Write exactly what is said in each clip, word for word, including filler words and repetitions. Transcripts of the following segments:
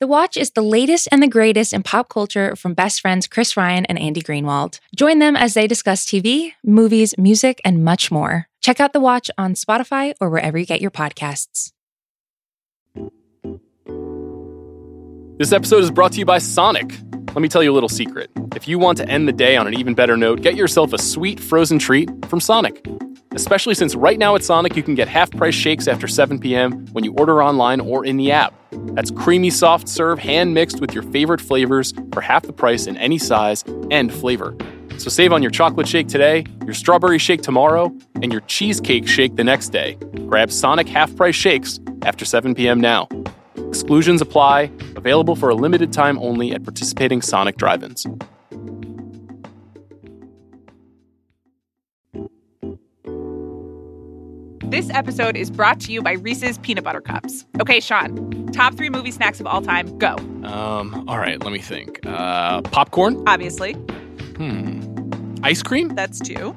The Watch is the latest and the greatest in pop culture from best friends Chris Ryan and Andy Greenwald. Join them as they discuss T V, movies, music, and much more. Check out The Watch on Spotify or wherever you get your podcasts. This episode is brought to you by Sonic. Let me tell you a little secret. If you want to end the day on an even better note, get yourself a sweet frozen treat from Sonic. Especially since right now at Sonic, you can get half-price shakes after seven p.m. when you order online or in the app. That's creamy soft serve hand-mixed with your favorite flavors for half the price in any size and flavor. So save on your chocolate shake today, your strawberry shake tomorrow, and your cheesecake shake the next day. Grab Sonic half-price shakes after seven p.m. now. Exclusions apply. Available for a limited time only at participating Sonic drive-ins. This episode is brought to you by Reese's Peanut Butter Cups. Okay, Sean, top three movie snacks of all time, go. Um, all right, let me think. Uh, popcorn? Obviously. Hmm. Ice cream? That's two.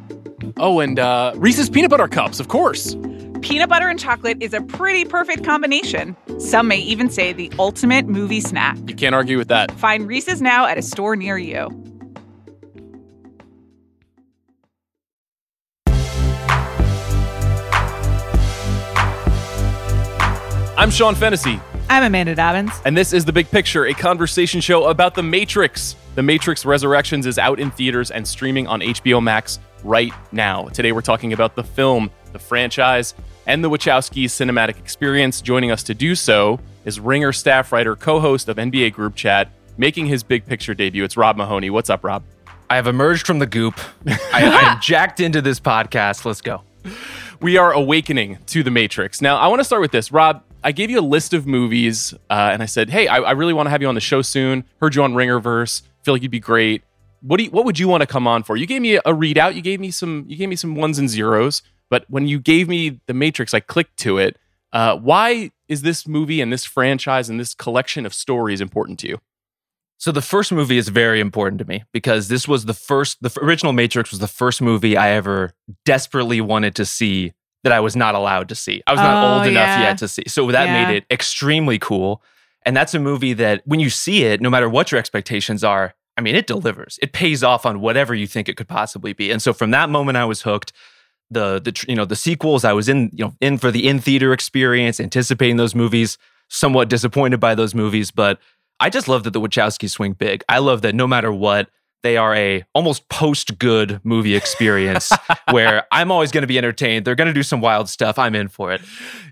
Oh, and uh, Reese's Peanut Butter Cups, of course. Peanut butter and chocolate is a pretty perfect combination. Some may even say the ultimate movie snack. You can't argue with that. Find Reese's now at a store near you. I'm Sean Fennessey. I'm Amanda Dobbins. And this is The Big Picture, a conversation show about The Matrix. The Matrix Resurrections is out in theaters and streaming on H B O Max right now. Today we're talking about the film, the franchise, and the Wachowskis cinematic experience. Joining us to do so is Ringer staff writer, co-host of N B A Group Chat, making his Big Picture debut. It's Rob Mahoney. What's up, Rob? I have emerged from the goop. I am jacked into this podcast. Let's go. We are awakening to The Matrix. Now, I want to start with this. Rob, I gave you a list of movies, uh, and I said, hey, I, I really want to have you on the show soon. Heard you on Ringerverse. Feel like you'd be great. What do you, what would you want to come on for? You gave me a readout. You gave me some. You gave me some ones and zeros. But when you gave me The Matrix, I clicked to it. Uh, why is this movie and this franchise and this collection of stories important to you? So the first movie is very important to me because this was the first, the original Matrix was the first movie I ever desperately wanted to see that I was not allowed to see. I was not oh, old enough yeah. yet to see. So that yeah. made it extremely cool. And that's a movie that when you see it, no matter what your expectations are, I mean, it delivers. It pays off on whatever you think it could possibly be. And so from that moment, I was hooked. The the you know the sequels I was in you know in for the in theater experience, anticipating those movies, somewhat disappointed by those movies, but I just love that the Wachowskis swing big. I love that no matter what, they are a almost post good movie experience where I'm always going to be entertained. They're going to do some wild stuff. I'm in for it.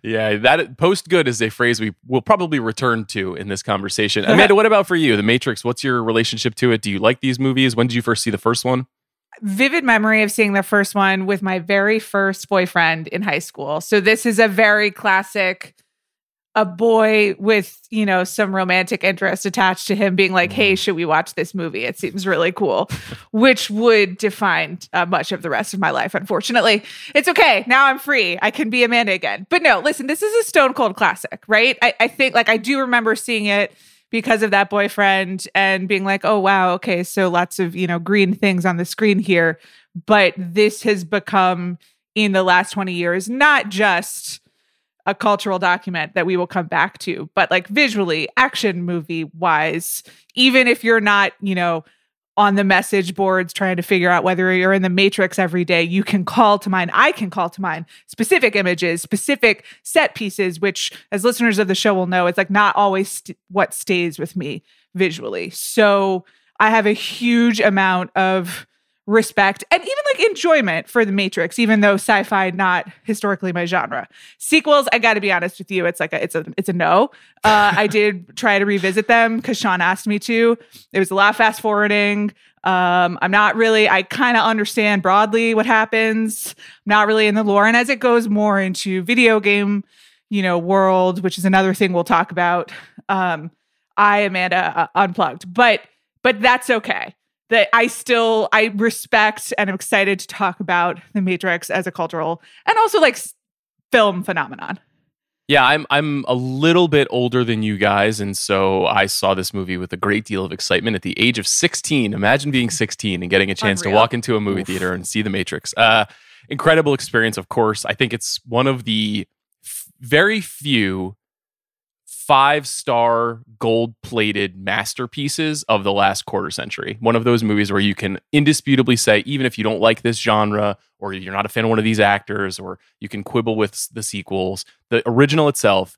Yeah, that post good is a phrase we will probably return to in this conversation. Amanda, what about for you? The Matrix. What's your relationship to it? Do you like these movies? When did you first see the first one? Vivid memory of seeing the first one with my very first boyfriend in high school. So this is a very classic, a boy with, you know, some romantic interest attached to him being like, hey, should we watch this movie? It seems really cool, which would define uh, much of the rest of my life, unfortunately. It's okay. Now I'm free. I can be Amanda again. But no, listen, this is a stone cold classic, right? I, I think like I do remember seeing it because of that boyfriend and being like, oh, wow, okay, so lots of, you know, green things on the screen here. But this has become, in the last twenty years, not just a cultural document that we will come back to, but like visually, action movie-wise, even if you're not, you know, on the message boards trying to figure out whether you're in the Matrix every day, you can call to mind, I can call to mind specific images, specific set pieces, which as listeners of the show will know, it's like not always st- what stays with me visually. So I have a huge amount of respect and even like enjoyment for the Matrix, even though sci-fi not historically my genre. Sequels, I got to be honest with you, it's like a, it's a it's a no. Uh, I did try to revisit them because Sean asked me to. It was a lot of fast forwarding. Um, I'm not really. I kind of understand broadly what happens. I'm not really in the lore, and as it goes more into video game, you know, world, which is another thing we'll talk about. Um, I Amanda uh, unplugged, but but that's okay. That I still, I respect and I'm excited to talk about The Matrix as a cultural and also like film phenomenon. Yeah, I'm I'm a little bit older than you guys. And so I saw this movie with a great deal of excitement at the age of sixteen. Imagine being sixteen and getting a chance Unreal. to walk into a movie Oof. theater and see The Matrix. Uh, incredible experience, of course. I think it's one of the f- very few five-star gold-plated masterpieces of the last quarter century. One of those movies where you can indisputably say, even if you don't like this genre or you're not a fan of one of these actors or you can quibble with the sequels, the original itself,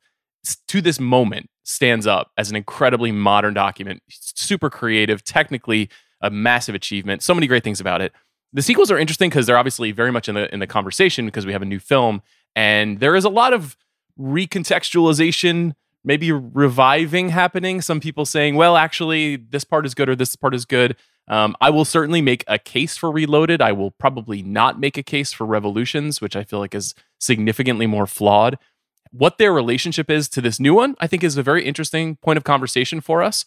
to this moment, stands up as an incredibly modern document. Super creative, technically a massive achievement. So many great things about it. The sequels are interesting because they're obviously very much in the in the conversation because we have a new film. And there is a lot of recontextualization, maybe reviving happening. Some people saying, well, actually, this part is good or this part is good. Um, I will certainly make a case for Reloaded. I will probably not make a case for Revolutions, which I feel like is significantly more flawed. What their relationship is to this new one, I think, is a very interesting point of conversation for us.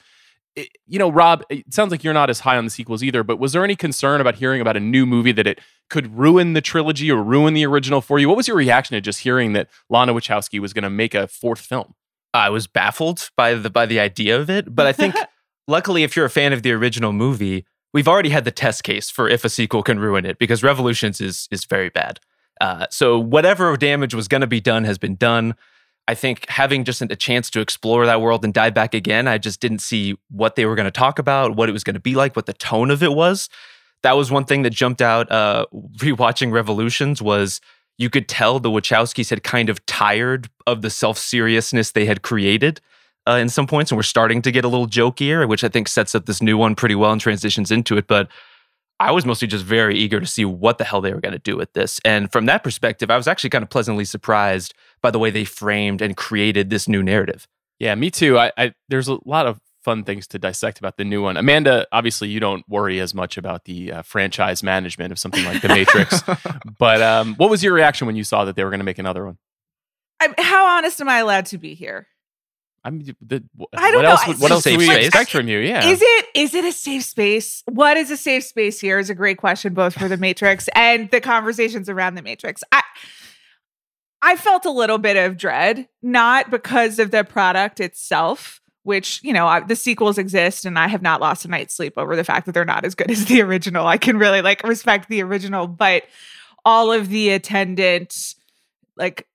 It, you know, Rob, it sounds like you're not as high on the sequels either, but was there any concern about hearing about a new movie that it could ruin the trilogy or ruin the original for you? What was your reaction to just hearing that Lana Wachowski was going to make a fourth film? I was baffled by the by the idea of it, but I think luckily if you're a fan of the original movie, we've already had the test case for if a sequel can ruin it, because Revolutions is is very bad. Uh, so whatever damage was going to be done has been done. I think having just a chance to explore that world and dive back again, I just didn't see what they were going to talk about, what it was going to be like, what the tone of it was. That was one thing that jumped out uh, rewatching Revolutions was you could tell the Wachowskis had kind of tired of the self-seriousness they had created uh, in some points and were starting to get a little jokier, which I think sets up this new one pretty well and transitions into it. But I was mostly just very eager to see what the hell they were going to do with this. And from that perspective, I was actually kind of pleasantly surprised by the way they framed and created this new narrative. Yeah, me too. I, I there's a lot of fun things to dissect about the new one. Amanda, obviously you don't worry as much about the uh, franchise management of something like The Matrix. But um, what was your reaction when you saw that they were going to make another one? I'm, how honest am I allowed to be here? I'm, the, I don't what know. Else, what it's else do we space. expect from you? Yeah. Is it is it a safe space? What is a safe space here is a great question, both for The Matrix and the conversations around The Matrix. I I felt a little bit of dread, not because of the product itself, which, you know, I, the sequels exist and I have not lost a night's sleep over the fact that they're not as good as the original. I can really like respect the original, but all of the attendant, like,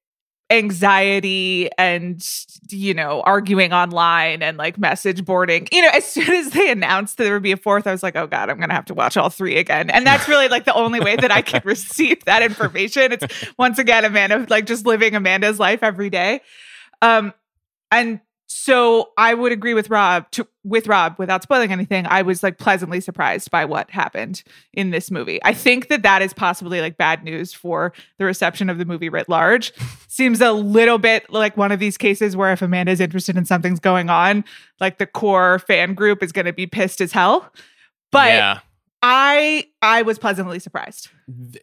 anxiety and, you know, arguing online and like message boarding. You know, as soon as they announced that there would be a fourth, I was like, oh God, I'm going to have to watch all three again. And that's really like the only way that I could receive that information. It's once again, Amanda, like just living Amanda's life every day. Um, and so I would agree with Rob to, with Rob without spoiling anything. I was like pleasantly surprised by what happened in this movie. I think that that is possibly like bad news for the reception of the movie writ large. Seems a little bit like one of these cases where if Amanda's interested in something's going on, like the core fan group is going to be pissed as hell. But yeah. I I was pleasantly surprised.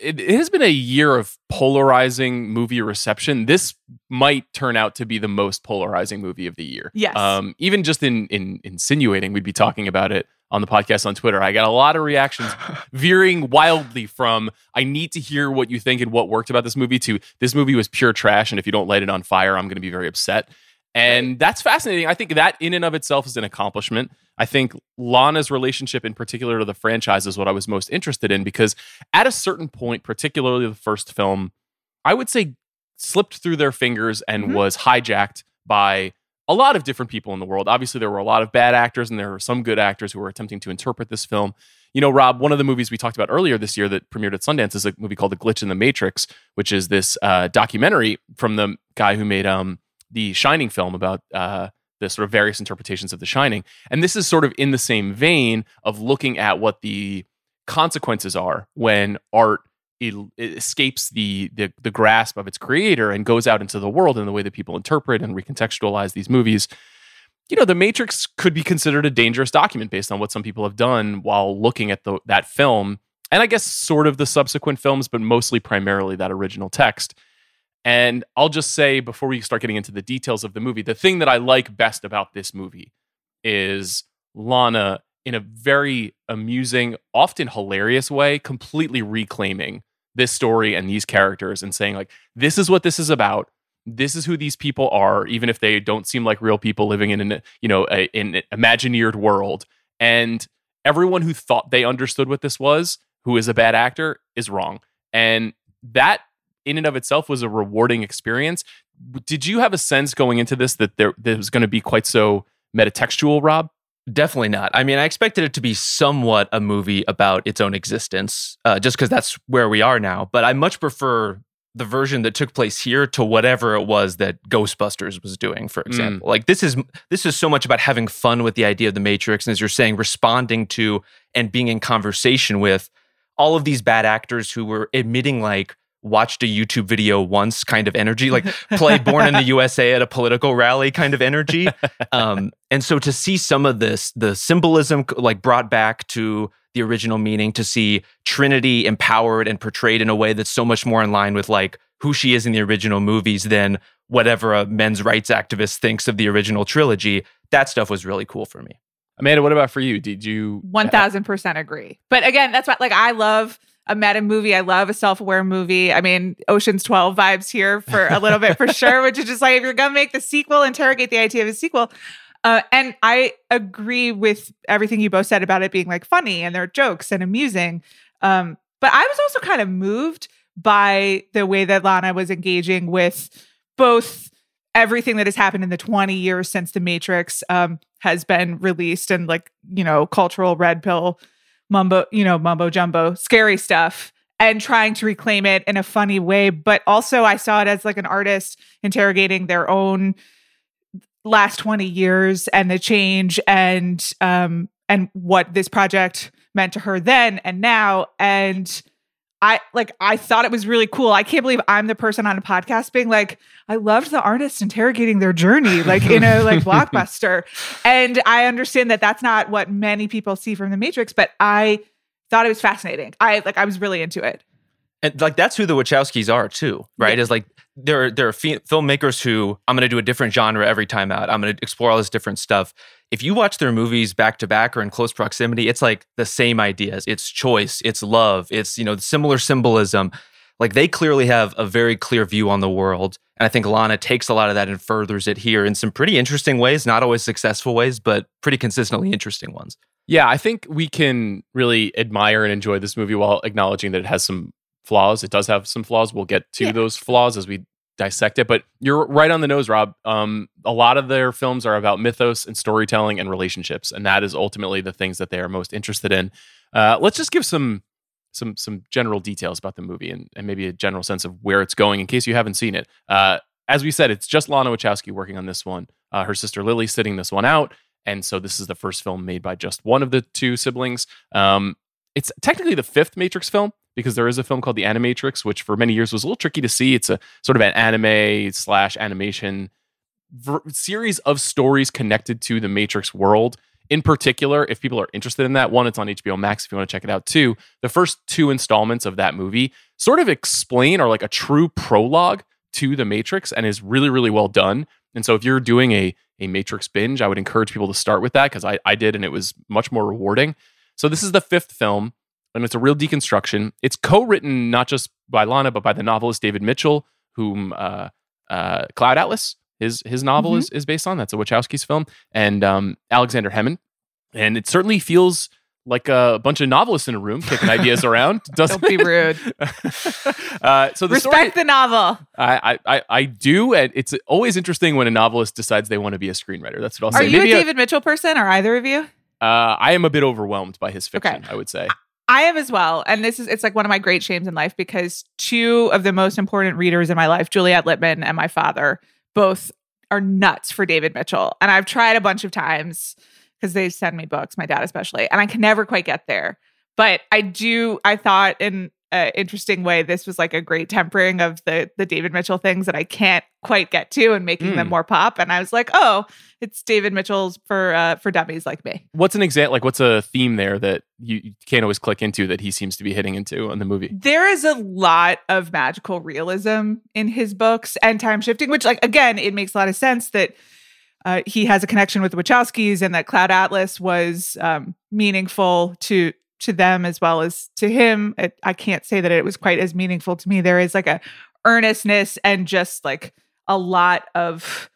It, it has been a year of polarizing movie reception. This might turn out to be the most polarizing movie of the year. Yes. Um, even just in, in insinuating, we'd be talking about it on the podcast on Twitter. I got a lot of reactions veering wildly from, I need to hear what you think and what worked about this movie, to this movie was pure trash, and if you don't light it on fire, I'm going to be very upset. And that's fascinating. I think that in and of itself is an accomplishment. I think Lana's relationship in particular to the franchise is what I was most interested in, because at a certain point, particularly the first film, I would say slipped through their fingers and mm-hmm. was hijacked by a lot of different people in the world. Obviously, there were a lot of bad actors and there were some good actors who were attempting to interpret this film. You know, Rob, one of the movies we talked about earlier this year that premiered at Sundance is a movie called The Glitch in the Matrix, which is this uh, documentary from the guy who made... um. the Shining film about uh, the sort of various interpretations of The Shining. And this is sort of in the same vein of looking at what the consequences are when art el- escapes the, the the grasp of its creator and goes out into the world in the way that people interpret and recontextualize these movies. You know, The Matrix could be considered a dangerous document based on what some people have done while looking at the, that film. And I guess sort of the subsequent films, but mostly primarily that original text. And I'll just say, before we start getting into the details of the movie, the thing that I like best about this movie is Lana, in a very amusing, often hilarious way, completely reclaiming this story and these characters and saying, like, this is what this is about. This is who these people are, even if they don't seem like real people living in an, you know, a, an imagineered world. And everyone who thought they understood what this was, who is a bad actor, is wrong. And that in and of itself was a rewarding experience. Did you have a sense going into this that there, there was going to be quite so metatextual, Rob? Definitely not. I mean, I expected it to be somewhat a movie about its own existence, uh, just because that's where we are now. But I much prefer the version that took place here to whatever it was that Ghostbusters was doing, for example. Mm. Like this is this is so much about having fun with the idea of the Matrix, and as you're saying, responding to and being in conversation with all of these bad actors who were admitting like, watched a YouTube video once kind of energy, like play Born in the U S A at a political rally kind of energy. Um, and so to see some of this, the symbolism like brought back to the original meaning, to see Trinity empowered and portrayed in a way that's so much more in line with like who she is in the original movies than whatever a men's rights activist thinks of the original trilogy, that stuff was really cool for me. Amanda, what about for you? Did you... one thousand percent agree. But again, that's what, like, I love a meta movie. I love a self-aware movie. I mean, Ocean's twelve vibes here for a little bit for sure, which is just like, if you're going to make the sequel, interrogate the idea of a sequel. Uh, and I agree with everything you both said about it being like funny and their jokes and amusing. Um, but I was also kind of moved by the way that Lana was engaging with both everything that has happened in the twenty years since The Matrix um, has been released and like, you know, cultural red pill mumbo, you know, mumbo jumbo, scary stuff, and trying to reclaim it in a funny way. But also I saw it as like an artist interrogating their own last twenty years and the change and, um, and what this project meant to her then and now. And I like, I thought it was really cool. I can't believe I'm the person on a podcast being like, I loved the artist interrogating their journey, like in a like blockbuster. And I understand that that's not what many people see from The Matrix, but I thought it was fascinating. I like, I was really into it. And like, that's who the Wachowskis are too, right? Yeah. Is like, there, there are f- filmmakers who I'm going to do a different genre every time out. I'm going to explore all this different stuff. If you watch their movies back to back or in close proximity, it's like the same ideas. It's choice, it's love, it's, you know, similar symbolism. Like they clearly have a very clear view on the world. And I think Lana takes a lot of that and furthers it here in some pretty interesting ways, not always successful ways, but pretty consistently interesting ones. Yeah, I think we can really admire and enjoy this movie while acknowledging that it has some flaws. It does have some flaws. We'll get to yeah. those flaws as we dissect it, but you're right on the nose, Rob. Um, a lot of their films are about mythos and storytelling and relationships, and that is ultimately the things that they are most interested in. Uh, let's just give some some some general details about the movie and, and maybe a general sense of where it's going in case you haven't seen it. Uh, as we said, it's just Lana Wachowski working on this one. Uh, her sister Lily sitting this one out, and so this is the first film made by just one of the two siblings. Um, it's technically the fifth Matrix film, because there is a film called The Animatrix, which for many years was a little tricky to see. It's a sort of an anime slash animation ver- series of stories connected to the Matrix world. In particular, if people are interested in that one, it's on H B O Max if you want to check it out too. The first two installments of that movie sort of explain or like a true prologue to the Matrix and is really, really well done. And so if you're doing a, a Matrix binge, I would encourage people to start with that because I, I did and it was much more rewarding. So this is the fifth film. And it's a real deconstruction. It's co-written not just by Lana, but by the novelist David Mitchell, whom uh, uh, Cloud Atlas, his his novel mm-hmm. is, is based on. That's a Wachowski's film. And um, Alexander Hammond. And it certainly feels like a bunch of novelists in a room kicking ideas around. Doesn't Don't be rude. uh, so the Respect story, the novel. I, I I do. And it's always interesting when a novelist decides they want to be a screenwriter. That's what I'll Are say. Are you Maybe a David a, Mitchell person? Are either of you? Uh, I am a bit overwhelmed by his fiction, okay. I would say. I am as well. And this is, it's like one of my great shames in life because two of the most important readers in my life, Juliette Littman and my father, both are nuts for David Mitchell. And I've tried a bunch of times because they send me books, my dad especially, and I can never quite get there. But I do, I thought in an interesting way, this was like a great tempering of the the David Mitchell things that I can't quite get to and making mm. them more pop. And I was like, oh, it's David Mitchell's for uh, for dummies like me. What's an example? Like, what's a theme there that you, you can't always click into that he seems to be hitting into in the movie? There is a lot of magical realism in his books and time shifting, which, like, again, it makes a lot of sense that uh, he has a connection with the Wachowskis and that Cloud Atlas was um, meaningful to to them as well as to him. It, I can't say that it was quite as meaningful to me. There is like a earnestness and just like a lot of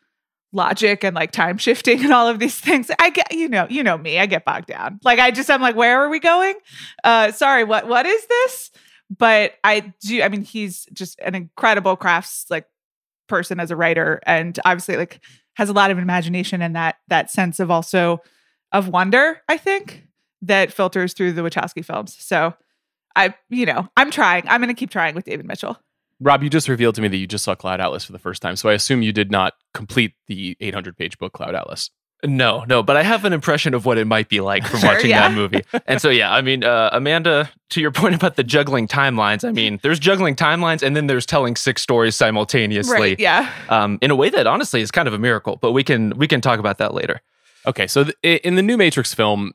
logic and like time shifting and all of these things. I get, you know, you know me, I get bogged down. Like I just, I'm like, where are we going? Uh, sorry, what, what is this? But I do, I mean, he's just an incredible crafts like person as a writer, and obviously like has a lot of imagination and that that sense of also of wonder, I think, that filters through the Wachowski films. So I, you know, I'm trying. I'm going to keep trying with David Mitchell. Rob, you just revealed to me that you just saw Cloud Atlas for the first time. So I assume you did not complete the eight hundred page book Cloud Atlas. No, no, but I have an impression of what it might be like from sure, watching yeah. that movie. And so, yeah, I mean, uh, Amanda, to your point about the juggling timelines, I mean, there's juggling timelines and then there's telling six stories simultaneously. Right, yeah. Um, in a way that honestly is kind of a miracle, but we can we can talk about that later. Okay, so th- in the new Matrix film,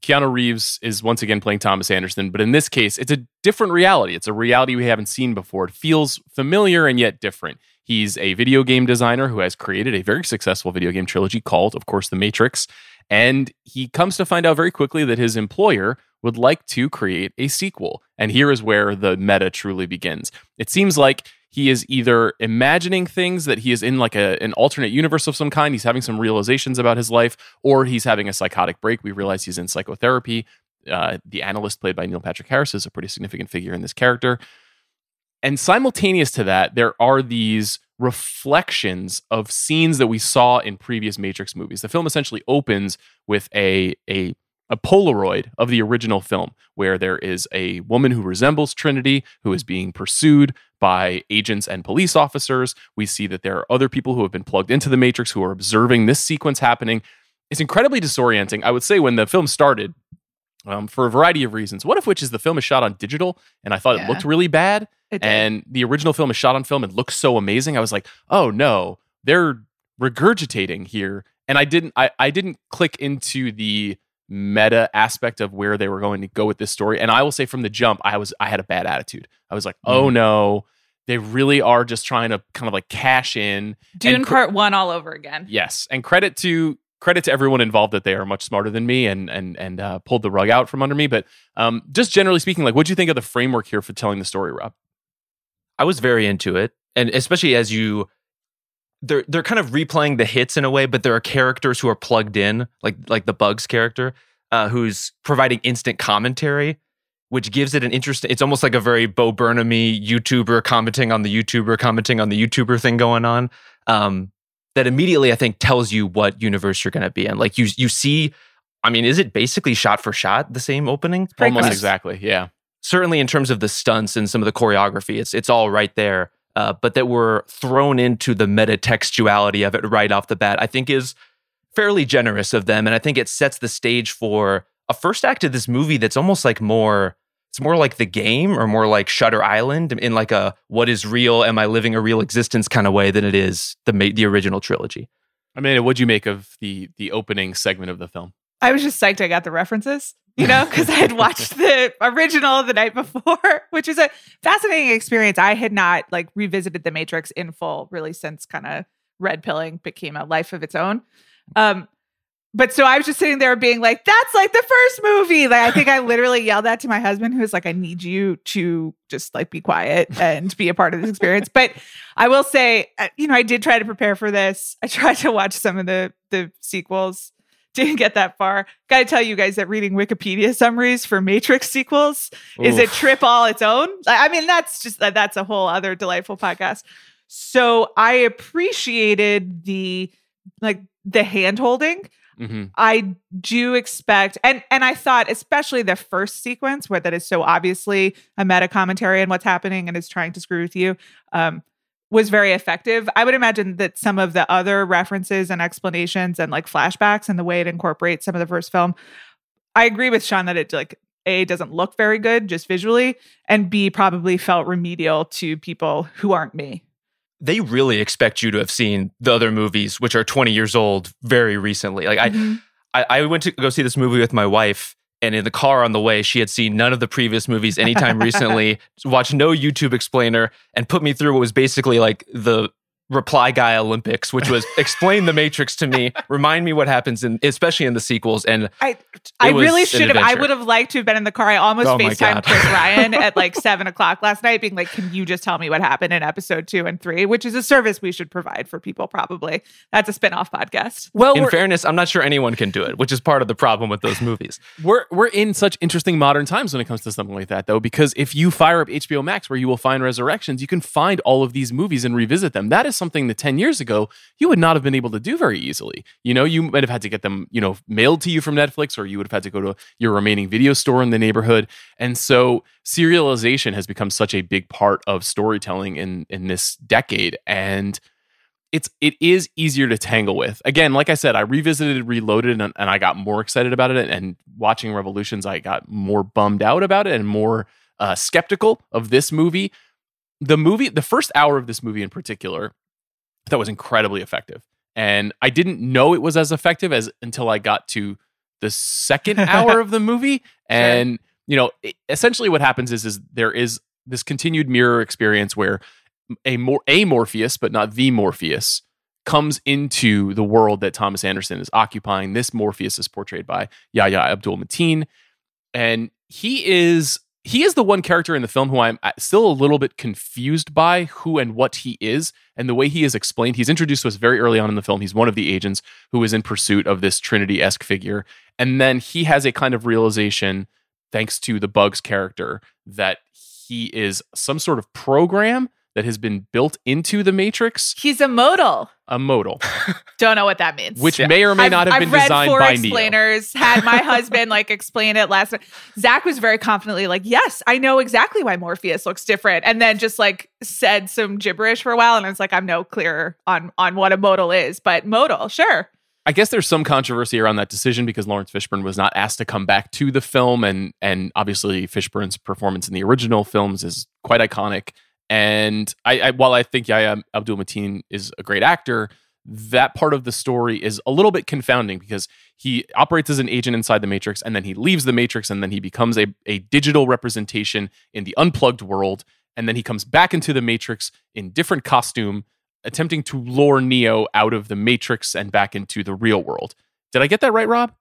Keanu Reeves is once again playing Thomas Anderson, but in this case, it's a different reality. It's a reality we haven't seen before. It feels familiar and yet different. He's a video game designer who has created a very successful video game trilogy called, of course, The Matrix. And he comes to find out very quickly that his employer would like to create a sequel. And here is where the meta truly begins. It seems like he is either imagining things, that he is in like a, an alternate universe of some kind. He's having some realizations about his life, or he's having a psychotic break. We realize he's in psychotherapy. Uh, the analyst played by Neil Patrick Harris is a pretty significant figure in this character. And simultaneous to that, there are these reflections of scenes that we saw in previous Matrix movies. The film essentially opens with a, a, a Polaroid of the original film, where there is a woman who resembles Trinity, who is being pursued by agents and police officers. We see that there are other people who have been plugged into the Matrix who are observing this sequence happening. It's incredibly disorienting. I would say when the film started, Um, for a variety of reasons, one of which is the film is shot on digital, and I thought yeah. it looked really bad. And the original film is shot on film and looks so amazing. I was like, oh no, they're regurgitating here. And I didn't, I, I didn't click into the meta aspect of where they were going to go with this story. And I will say from the jump, I was, I had a bad attitude. I was like, mm. oh no, they really are just trying to kind of like cash in. Dune cr- part one all over again. Yes, and credit to. Credit to everyone involved that they are much smarter than me and and and uh, pulled the rug out from under me. But um, just generally speaking, like, what do you think of the framework here for telling the story, Rob? I was very into it, and especially as you, they're they're kind of replaying the hits in a way, but there are characters who are plugged in, like like the Bugs character, uh, who's providing instant commentary, which gives it an interesting. It's almost like a very Bo Burnham-y YouTuber commenting on the YouTuber commenting on the YouTuber thing going on. Um, that immediately, I think, tells you what universe you're going to be in. Like, you you see, I mean, is it basically shot for shot, the same opening? Almost close. Exactly, yeah. Certainly in terms of the stunts and some of the choreography, it's it's all right there. Uh, but that we're thrown into the meta-textuality of it right off the bat, I think is fairly generous of them. And I think it sets the stage for a first act of this movie that's almost like more, it's more like The Game or more like Shutter Island in like a what is real, am I living a real existence kind of way than it is the ma- the original trilogy. Amanda, what'd you make of the the opening segment of the film? I was just psyched I got the references, you know, because I had watched the original the night before, which is a fascinating experience. I had not like revisited The Matrix in full really since kind of Red Pilling became a life of its own. Um, But so I was just sitting there being like, that's like the first movie. Like, I think I literally yelled that to my husband, who was like, I need you to just like be quiet and be a part of this experience. But I will say, you know, I did try to prepare for this. I tried to watch some of the, the sequels. Didn't get that far. Got to tell you guys that reading Wikipedia summaries for Matrix sequels Oof. is a trip all its own. I mean, that's just, that's a whole other delightful podcast. So I appreciated the, like the hand holding. Mm-hmm. I do expect, and and I thought especially the first sequence where that is so obviously a meta commentary on what's happening and is trying to screw with you um, was very effective. I would imagine that some of the other references and explanations and like flashbacks and the way it incorporates some of the first film, I agree with Sean that it like A, doesn't look very good just visually, and B, probably felt remedial to people who aren't me. They really expect you to have seen the other movies, which are twenty years old, very recently. Like I, mm-hmm. I, I went to go see this movie with my wife, and in the car on the way, she had seen none of the previous movies anytime recently, watched no YouTube explainer, and put me through what was basically like the Reply Guy Olympics, which was explain the Matrix to me, remind me what happens, in, especially in the sequels. And I, I really should have. I would have liked to have been in the car. I almost oh FaceTimed Chris Ryan at like seven o'clock last night, being like, "Can you just tell me what happened in episode two and three?" Which is a service we should provide for people. Probably that's a spinoff podcast. Well, in fairness, I'm not sure anyone can do it, which is part of the problem with those movies. We're we're in such interesting modern times when it comes to something like that, though, because if you fire up H B O Max, where you will find Resurrections, you can find all of these movies and revisit them. That is is something that ten years ago you would not have been able to do very easily. You know, you might have had to get them, you know, mailed to you from Netflix, or you would have had to go to your remaining video store in the neighborhood. And so serialization has become such a big part of storytelling in, in this decade. And It's it is easier to tangle with. Again, like I said, I revisited Reloaded and, and I got more excited about it. And watching Revolutions, I got more bummed out about it and more uh, skeptical of this movie. The movie, the first hour of this movie in particular, I thought was incredibly effective. And I didn't know it was as effective as until I got to the second hour of the movie. And, you know, it, essentially what happens is, is there is this continued mirror experience where A, Mor- a Morpheus, but not the Morpheus, comes into the world that Thomas Anderson is occupying. This Morpheus is portrayed by Yahya Abdul-Mateen, and he is he is the one character in the film who I'm still a little bit confused by who and what he is, and the way he is explained. He's introduced to us very early on in the film. He's one of the agents who is in pursuit of this Trinity-esque figure, and then he has a kind of realization, thanks to the Bugs character, that he is some sort of program that has been built into the Matrix. He's a modal. A modal. Don't know what that means. Which yeah. may or may I've, not have I've been designed by Neo. I've read four explainers, had my husband like explain it last night. Zach was very confidently like, yes, I know exactly why Morpheus looks different. And then just like said some gibberish for a while. And I was like, I'm no clearer on, on what a modal is, but modal, sure. I guess there's some controversy around that decision because Laurence Fishburne was not asked to come back to the film. And, and obviously Fishburne's performance in the original films is quite iconic. And I, I, while I think Yahya Abdul-Mateen is a great actor, that part of the story is a little bit confounding because he operates as an agent inside the Matrix, and then he leaves the Matrix, and then he becomes a, a digital representation in the unplugged world, and then he comes back into the Matrix in different costume, attempting to lure Neo out of the Matrix and back into the real world. Did I get that right, Rob?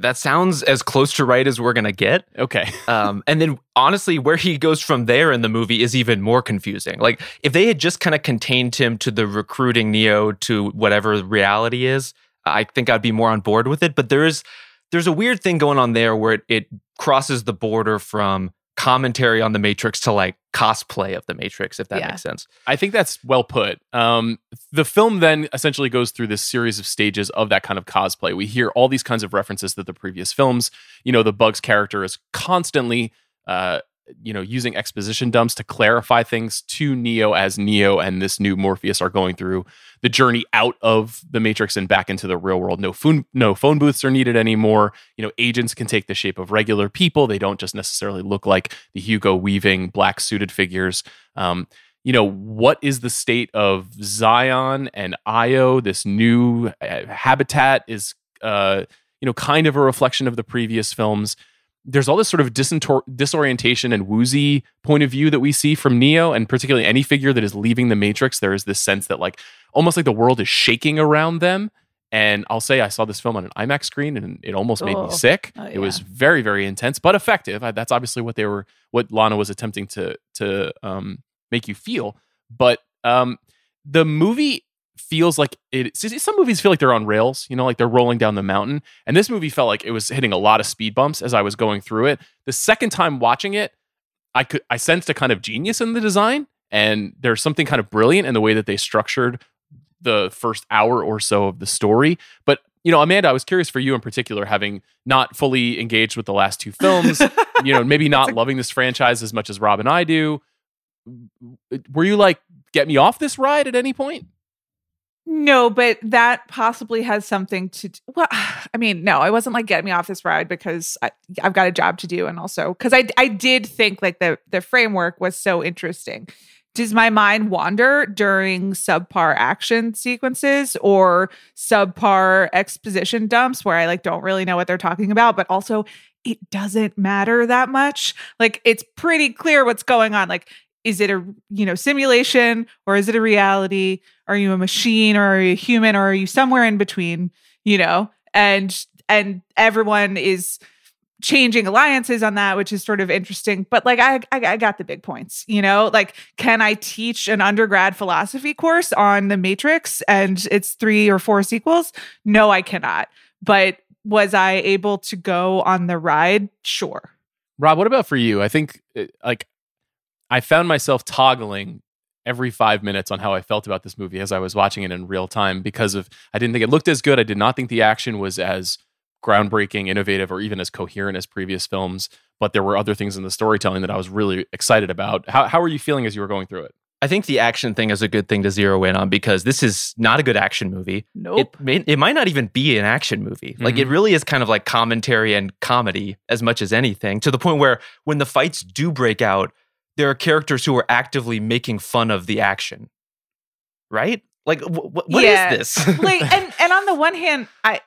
That sounds as close to right as we're going to get. Okay. um, and then, honestly, where he goes from there in the movie is even more confusing. Like, if they had just kind of contained him to the recruiting Neo to whatever reality is, I think I'd be more on board with it. But there is, there's a weird thing going on there where it, it crosses the border from commentary on the Matrix to, like, cosplay of the Matrix, if that yeah. makes sense. I think that's well put. Um, the film then essentially goes through this series of stages of that kind of cosplay. We hear all these kinds of references to the previous films. You know, the Bugs character is constantly, uh, you know, using exposition dumps to clarify things to Neo as Neo and this new Morpheus are going through the journey out of the Matrix and back into the real world. No phone, no phone booths are needed anymore. You know, agents can take the shape of regular people. They don't just necessarily look like the Hugo Weaving black suited figures. Um, you know, what is the state of Zion and Io? This new uh, habitat is, uh, you know, kind of a reflection of the previous films. There's all this sort of disintor- disorientation and woozy point of view that we see from Neo, and particularly any figure that is leaving the Matrix, there is this sense that, like, almost like the world is shaking around them. And I'll say I saw this film on an IMAX screen, and it almost oh. made me sick. Oh, yeah. It was very, very intense, but effective. I, that's obviously what they were, what Lana was attempting to to um, make you feel. But um, the movie feels like it. Some movies feel like they're on rails, you know, like they're rolling down the mountain. And this movie felt like it was hitting a lot of speed bumps as I was going through it. The second time watching it, I could I sensed a kind of genius in the design, and there's something kind of brilliant in the way that they structured the first hour or so of the story. But you know, Amanda, I was curious for you in particular, having not fully engaged with the last two films, you know, maybe not loving this franchise as much as Rob and I do. Were you like, get me off this ride at any point? No, but that possibly has something to do. Well, I mean, no, I wasn't like getting me off this ride because I, I've got a job to do. And also because I, I did think like the, the framework was so interesting. Does my mind wander during subpar action sequences or subpar exposition dumps where I like don't really know what they're talking about, but also it doesn't matter that much. Like it's pretty clear what's going on. Like, is it a, you know, simulation or is it a reality? Are you a machine or are you a human or are you somewhere in between, you know? And and everyone is changing alliances on that, which is sort of interesting. But like, I, I, I got the big points, you know? Like, can I teach an undergrad philosophy course on The Matrix and its three or four sequels? No, I cannot. But was I able to go on the ride? Sure. Rob, what about for you? I think, like, I found myself toggling every five minutes on how I felt about this movie as I was watching it in real time because of I didn't think it looked as good. I did not think the action was as groundbreaking, innovative, or even as coherent as previous films. But there were other things in the storytelling that I was really excited about. How how were you feeling as you were going through it? I think the action thing is a good thing to zero in on because this is not a good action movie. Nope. It, it, it might not even be an action movie. Mm-hmm. Like it really is kind of like commentary and comedy as much as anything, to the point where when the fights do break out, there are characters who are actively making fun of the action, right? Like wh- wh- what yeah. is this? like, and, and on the one hand, I...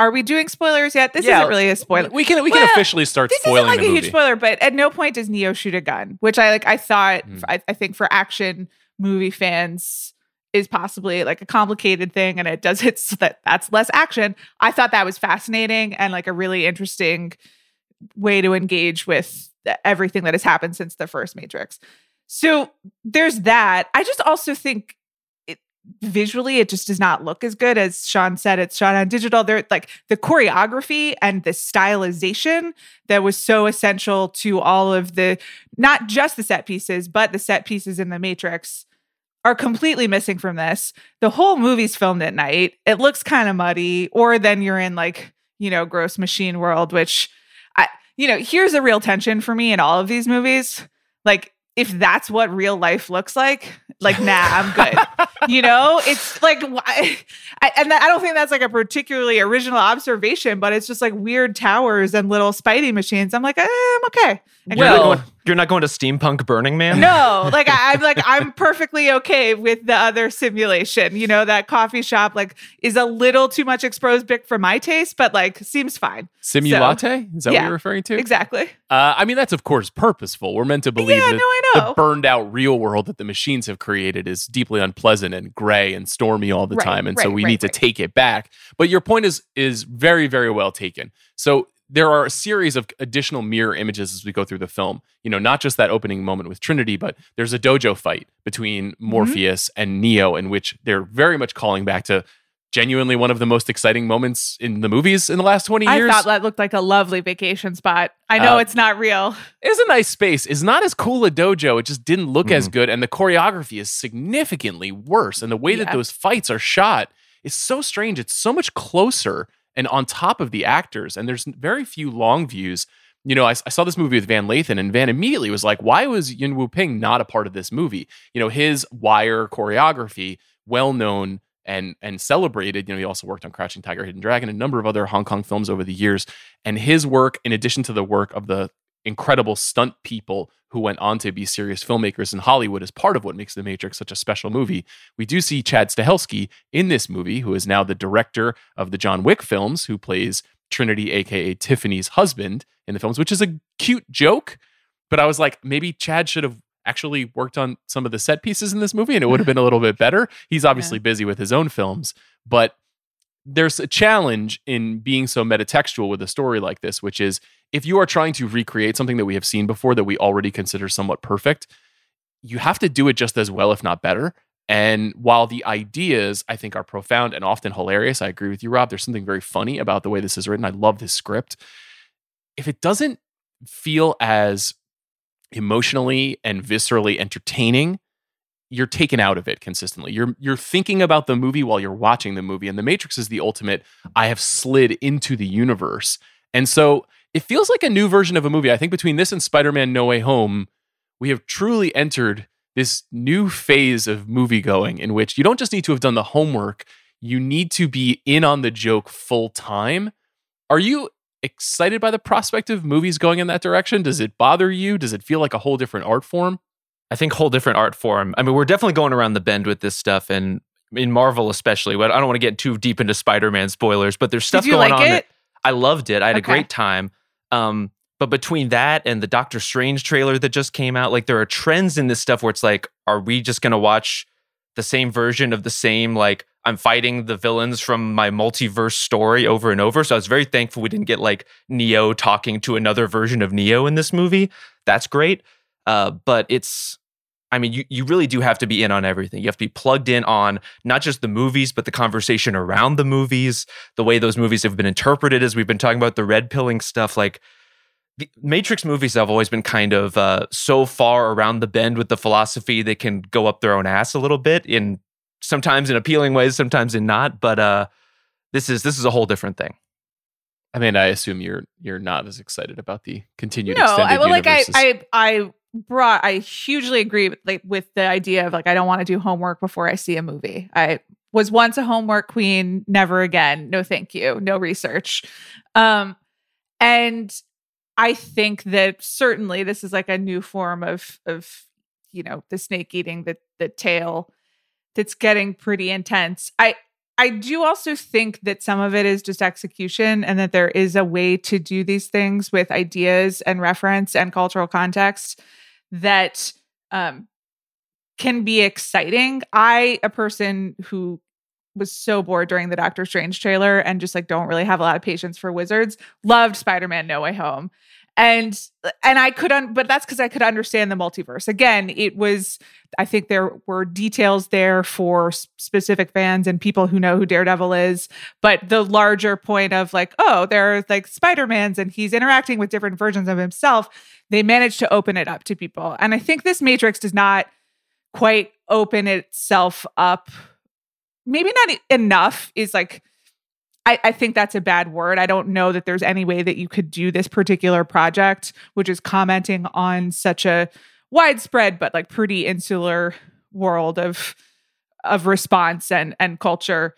Are we doing spoilers yet? This yeah, isn't really a spoiler. We can we well, can officially start spoiling the movie. This isn't like a huge spoiler, but at no point does Neo shoot a gun, which I like. I thought mm. I, I think for action movie fans is possibly like a complicated thing, and it does it so that that's less action. I thought that was fascinating and like a really interesting way to engage with everything that has happened since the first Matrix. So there's that. I just also think. Visually, it just does not look as good as Sean said. It's shot on digital. They're like the choreography and the stylization that was so essential to all of the, not just the set pieces, but the set pieces in The Matrix are completely missing from this. The whole movie's filmed at night. It looks kind of muddy, or then you're in like, you know, gross machine world, which I, you know, here's a real tension for me in all of these movies. Like, if that's what real life looks like, like, nah, I'm good. You know, it's like, I, and I don't think that's like a particularly original observation, but it's just like weird towers and little Spidey machines. I'm like, eh, I'm okay. And well, you're not, going, you're not going to steampunk Burning Man? No, like I, I'm like, I'm perfectly okay with the other simulation. You know, that coffee shop like is a little too much exposed Bic for my taste, but like seems fine. Simulate? So, is that yeah, what you're referring to? Exactly. Uh, I mean, that's of course purposeful. We're meant to believe yeah, that no, I know. the burned out real world that the machines have created is deeply unpleasant and gray and stormy all the right, time. And right, so we right, need right. to take it back. But your point is is very, very well taken. So there are a series of additional mirror images as we go through the film. You know, not just that opening moment with Trinity, but there's a dojo fight between Morpheus mm-hmm. and Neo, in which they're very much calling back to genuinely one of the most exciting moments in the movies in the last twenty years. I thought that looked like a lovely vacation spot. I know uh, it's not real. It's a nice space. It's not as cool a dojo. It just didn't look mm. as good. And the choreography is significantly worse. And the way yeah. that those fights are shot is so strange. It's so much closer and on top of the actors. And there's very few long views. You know, I, I saw this movie with Van Lathan, and Van immediately was like, why was Yuen Wu Ping not a part of this movie? You know, his wire choreography, well-known and and celebrated. You know, he also worked on Crouching Tiger, Hidden Dragon, a number of other Hong Kong films over the years. And his work, in addition to the work of the incredible stunt people who went on to be serious filmmakers in Hollywood, is part of what makes The Matrix such a special movie. We do see Chad Stahelski in this movie, who is now the director of the John Wick films, who plays Trinity, aka Tiffany's husband in the films, which is a cute joke. But I was like, maybe Chad should have actually worked on some of the set pieces in this movie and it would have been a little bit better. He's obviously yeah. busy with his own films, but there's a challenge in being so metatextual with a story like this, which is if you are trying to recreate something that we have seen before that we already consider somewhat perfect, you have to do it just as well, if not better. And while the ideas, I think, are profound and often hilarious, I agree with you, Rob, there's something very funny about the way this is written. I love this script. If it doesn't feel as emotionally and viscerally entertaining, you're taken out of it consistently. You're you're thinking about the movie while you're watching the movie, and The Matrix is the ultimate, I have slid into the universe. And so it feels like a new version of a movie. I think between this and Spider-Man No Way Home, we have truly entered this new phase of movie going in which you don't just need to have done the homework, you need to be in on the joke full time. Are you excited by the prospect of movies going in that direction? Does it bother you? Does it feel like a whole different art form? I think whole different art form. I mean, we're definitely going around the bend with this stuff, and in Marvel especially. I don't want to get too deep into Spider-Man spoilers, but there's stuff going like on. Did you like it? That I loved it. I had okay. a great time. Um, but between that and the Doctor Strange trailer that just came out, like there are trends in this stuff where it's like, are we just going to watch the same version of the same, like, I'm fighting the villains from my multiverse story over and over. So I was very thankful we didn't get like Neo talking to another version of Neo in this movie. That's great. Uh, but it's, I mean, you, you really do have to be in on everything. You have to be plugged in on not just the movies, but the conversation around the movies, the way those movies have been interpreted, as we've been talking about the red pilling stuff. Like the Matrix movies have always been kind of uh, so far around the bend with the philosophy they can go up their own ass a little bit, in sometimes in appealing ways, sometimes in not. But uh, this is this is a whole different thing. I mean, I assume you're you're not as excited about the continued no, extended I, well, universes. Like I, I, I brought, I hugely agree with, like, with the idea of like, I don't want to do homework before I see a movie. I was once a homework queen, never again. No, thank you. No research. Um, and I think that certainly this is like a new form of of you know the snake eating the the tail that's getting pretty intense. I. I do also think that some of it is just execution, and that there is a way to do these things with ideas and reference and cultural context that um, can be exciting. I, a person who was so bored during the Doctor Strange trailer and just like don't really have a lot of patience for wizards, loved Spider-Man No Way Home. And and I could, un- but that's because I could understand the multiverse. Again, it was, I think there were details there for s- specific fans and people who know who Daredevil is. But the larger point of like, oh, there are like Spider-Mans and he's interacting with different versions of himself. They managed to open it up to people. And I think this Matrix does not quite open itself up. Maybe not e- enough is like, I, I think that's a bad word. I don't know that there's any way that you could do this particular project, which is commenting on such a widespread but like pretty insular world of of response and and culture,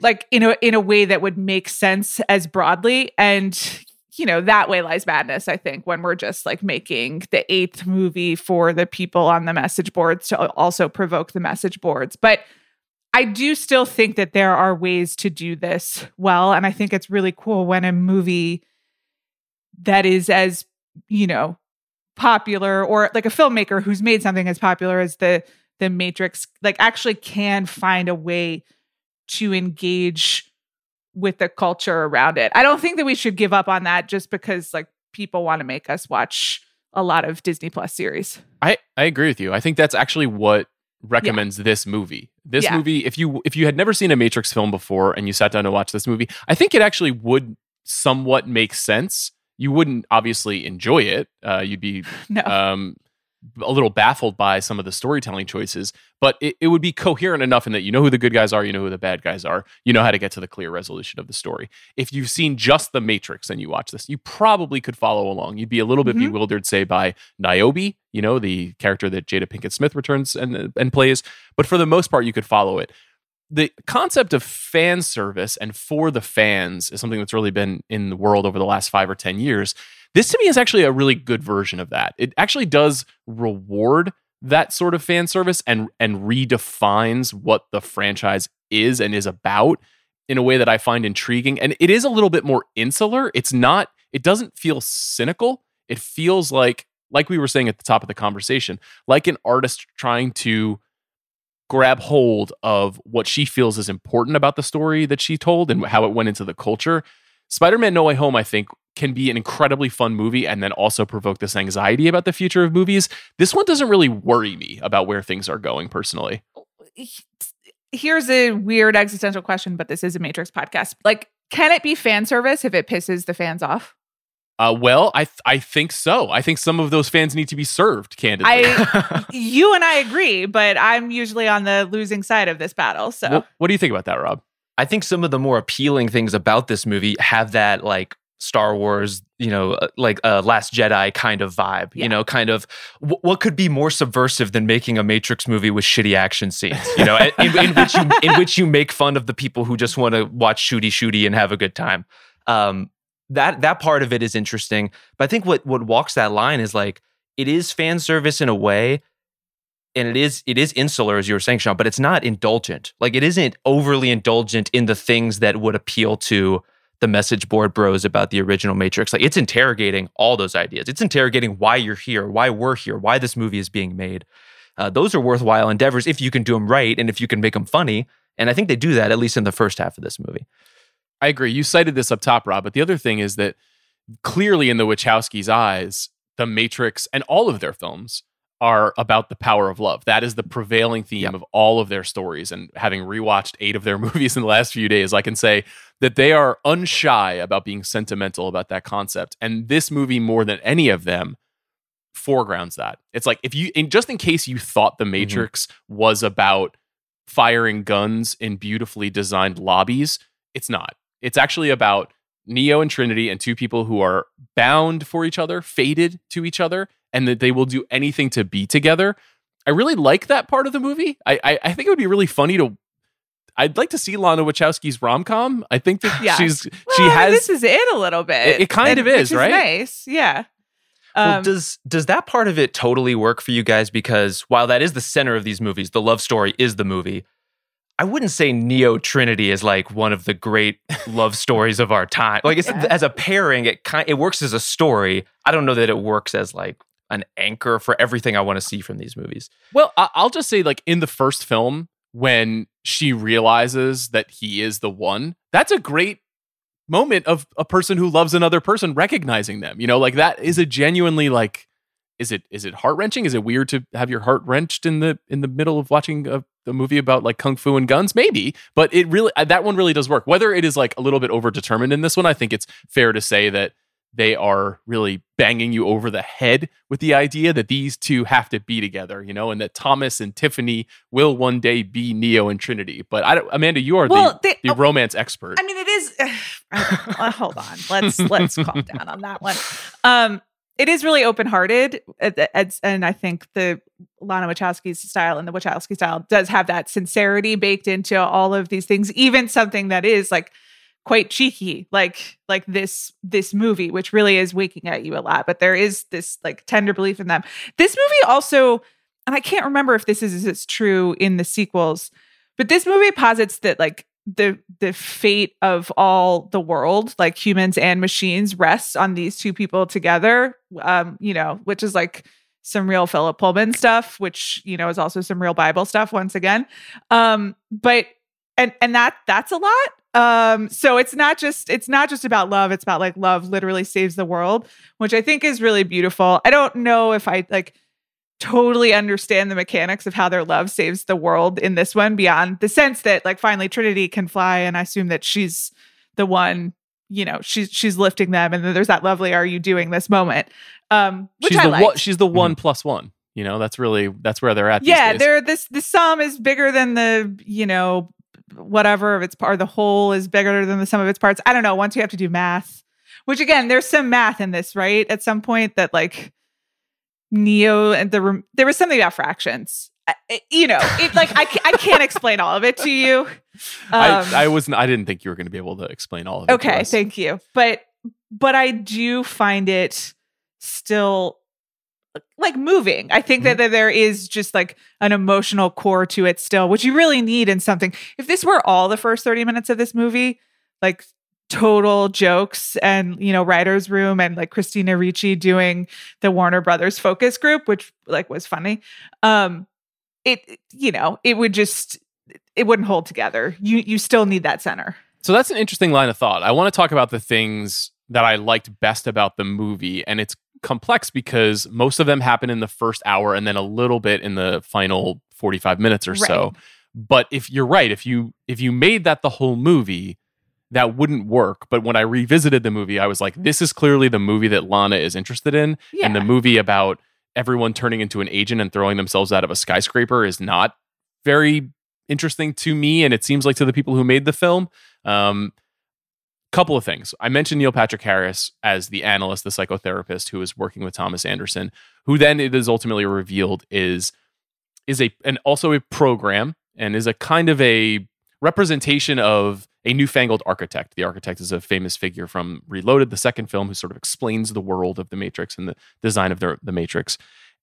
like in a in a way that would make sense as broadly. And you know, that way lies madness, I think, when we're just like making the eighth movie for the people on the message boards to also provoke the message boards. But I do still think that there are ways to do this well, and I think it's really cool when a movie that is as, you know, popular, or like a filmmaker who's made something as popular as the the Matrix, like actually can find a way to engage with the culture around it. I don't think that we should give up on that just because like people want to make us watch a lot of Disney Plus series. I, I agree with you. I think that's actually what recommends yeah. this movie. This yeah. movie, if you if you had never seen a Matrix film before and you sat down to watch this movie, I think it actually would somewhat make sense. You wouldn't obviously enjoy it. Uh, you'd be no. um, a little baffled by some of the storytelling choices, but it, it would be coherent enough in that you know who the good guys are, you know who the bad guys are, you know how to get to the clear resolution of the story. If you've seen just The Matrix and you watch this, you probably could follow along. You'd be a little bit mm-hmm. bewildered, say, by Niobe, you know, the character that Jada Pinkett Smith returns and and plays. But for the most part, you could follow it. The concept of fan service and for the fans is something that's really been in the world over the last five or ten years. This to me is actually a really good version of that. It actually does reward that sort of fan service and and redefines what the franchise is and is about in a way that I find intriguing. And it is a little bit more insular. It's not, it doesn't feel cynical. It feels like, like we were saying at the top of the conversation, like an artist trying to grab hold of what she feels is important about the story that she told and how it went into the culture. Spider-Man No Way Home, I think, can be an incredibly fun movie and then also provoke this anxiety about the future of movies. This one doesn't really worry me about where things are going personally. Here's a weird existential question, but this is a Matrix podcast. Like, can it be fan service if it pisses the fans off? Uh, well, I th- I think so. I think some of those fans need to be served, candidly. I, you and I agree, but I'm usually on the losing side of this battle. So, well, what do you think about that, Rob? I think some of the more appealing things about this movie have that like Star Wars, you know, like uh, Last Jedi kind of vibe. Yeah. You know, kind of w- what could be more subversive than making a Matrix movie with shitty action scenes? You know, in, in which you in which you make fun of the people who just want to watch shooty shooty and have a good time. Um, That that part of it is interesting, but I think what what walks that line is like it is fan service in a way, and it is it is insular, as you were saying, Sean, but it's not indulgent. Like it isn't overly indulgent in the things that would appeal to the message board bros about the original Matrix. Like it's interrogating all those ideas. It's interrogating why you're here, why we're here, why this movie is being made. Uh, those are worthwhile endeavors if you can do them right and if you can make them funny. And I think they do that at least in the first half of this movie. I agree. You cited this up top, Rob, but the other thing is that clearly in the Wachowskis' eyes, The Matrix and all of their films are about the power of love. That is the prevailing theme yep. of all of their stories. And having rewatched eight of their movies in the last few days, I can say that they are unshy about being sentimental about that concept. And this movie, more than any of them, foregrounds that. It's like, if you, and just in case you thought The Matrix mm-hmm. was about firing guns in beautifully designed lobbies, it's not. It's actually about Neo and Trinity and two people who are bound for each other, fated to each other, and that they will do anything to be together. I really like that part of the movie. I I, I think it would be really funny to... I'd like to see Lana Wachowski's rom-com. I think that yeah. she's... Well, she has, this is it a little bit. It, it kind and, of is, which is right? nice, yeah. Um, well, does, does that part of it totally work for you guys? Because while that is the center of these movies, the love story is the movie, I wouldn't say Neo Trinity is like one of the great love stories of our time. Like, it's, yeah. as a pairing, it kind, it works as a story. I don't know that it works as like an anchor for everything I want to see from these movies. Well, I'll just say, like, in the first film, when she realizes that he is the one, that's a great moment of a person who loves another person recognizing them. You know, like, that is a genuinely, like, is it is it heart-wrenching? Is it weird to have your heart wrenched in the in the middle of watching a, a movie about like kung fu and guns? Maybe, but it really, that one really does work. Whether it is like a little bit overdetermined in this one, I think it's fair to say that they are really banging you over the head with the idea that these two have to be together, you know, and that Thomas and Tiffany will one day be Neo and Trinity. But I don't, Amanda, you are well, the, they, the oh, romance expert. I mean, it is, uh, hold on, let's, let's calm down on that one. Um, it is really open-hearted. And I think the Lana Wachowski's style and the Wachowski style does have that sincerity baked into all of these things, even something that is like, quite cheeky, like like this this movie, which really is winking at you a lot. But there is this like tender belief in them. This movie also, and I can't remember if this is, is it's true in the sequels, but this movie posits that like the the fate of all the world, like humans and machines, rests on these two people together. Um, you know, which is like some real Philip Pullman stuff, which you know is also some real Bible stuff once again. Um, but and and that that's a lot. Um, so it's not just, it's not just about love. It's about like love literally saves the world, which I think is really beautiful. I don't know if I like totally understand the mechanics of how their love saves the world in this one beyond the sense that like finally Trinity can fly. And I assume that she's the one, you know, she's, she's lifting them. And then there's that lovely, are you doing this moment? Um, which she's I like. She's the one mm-hmm. plus one. You know, that's really, that's where they're at. Yeah. These days. They're this, the sum is bigger than the, you know, whatever of its part, the whole is bigger than the sum of its parts. I don't know. Once you have to do math, which again, there's some math in this, right? At some point that like Neo and the rem- there was something about fractions. I, it, you know, it like I I can't explain all of it to you. Um, I, I wasn't. I didn't think you were going to be able to explain all of it. Okay, thank you. But but I do find it still like moving. I think that, that there is just like an emotional core to it still, which you really need in something. If this were all the first thirty minutes of this movie, like total jokes and, you know, writer's room and like Christina Ricci doing the Warner Brothers focus group, which like was funny. Um, it, you know, it would just, it wouldn't hold together. You, you still need that center. So that's an interesting line of thought. I want to talk about the things that I liked best about the movie, and it's complex because most of them happen in the first hour and then a little bit in the final forty-five minutes or right. so. But if you're right, if you if you made that the whole movie, that wouldn't work. But when I revisited the movie, I was like, this is clearly the movie that Lana is interested in. Yeah. And the movie about everyone turning into an agent and throwing themselves out of a skyscraper is not very interesting to me. And it seems like to the people who made the film. Um, Couple of things. I mentioned Neil Patrick Harris as the analyst, the psychotherapist who is working with Thomas Anderson, who then it is ultimately revealed is is a and also a program and is a kind of a representation of a newfangled architect. The architect is a famous figure from Reloaded, the second film, who sort of explains the world of the Matrix and the design of the, the Matrix.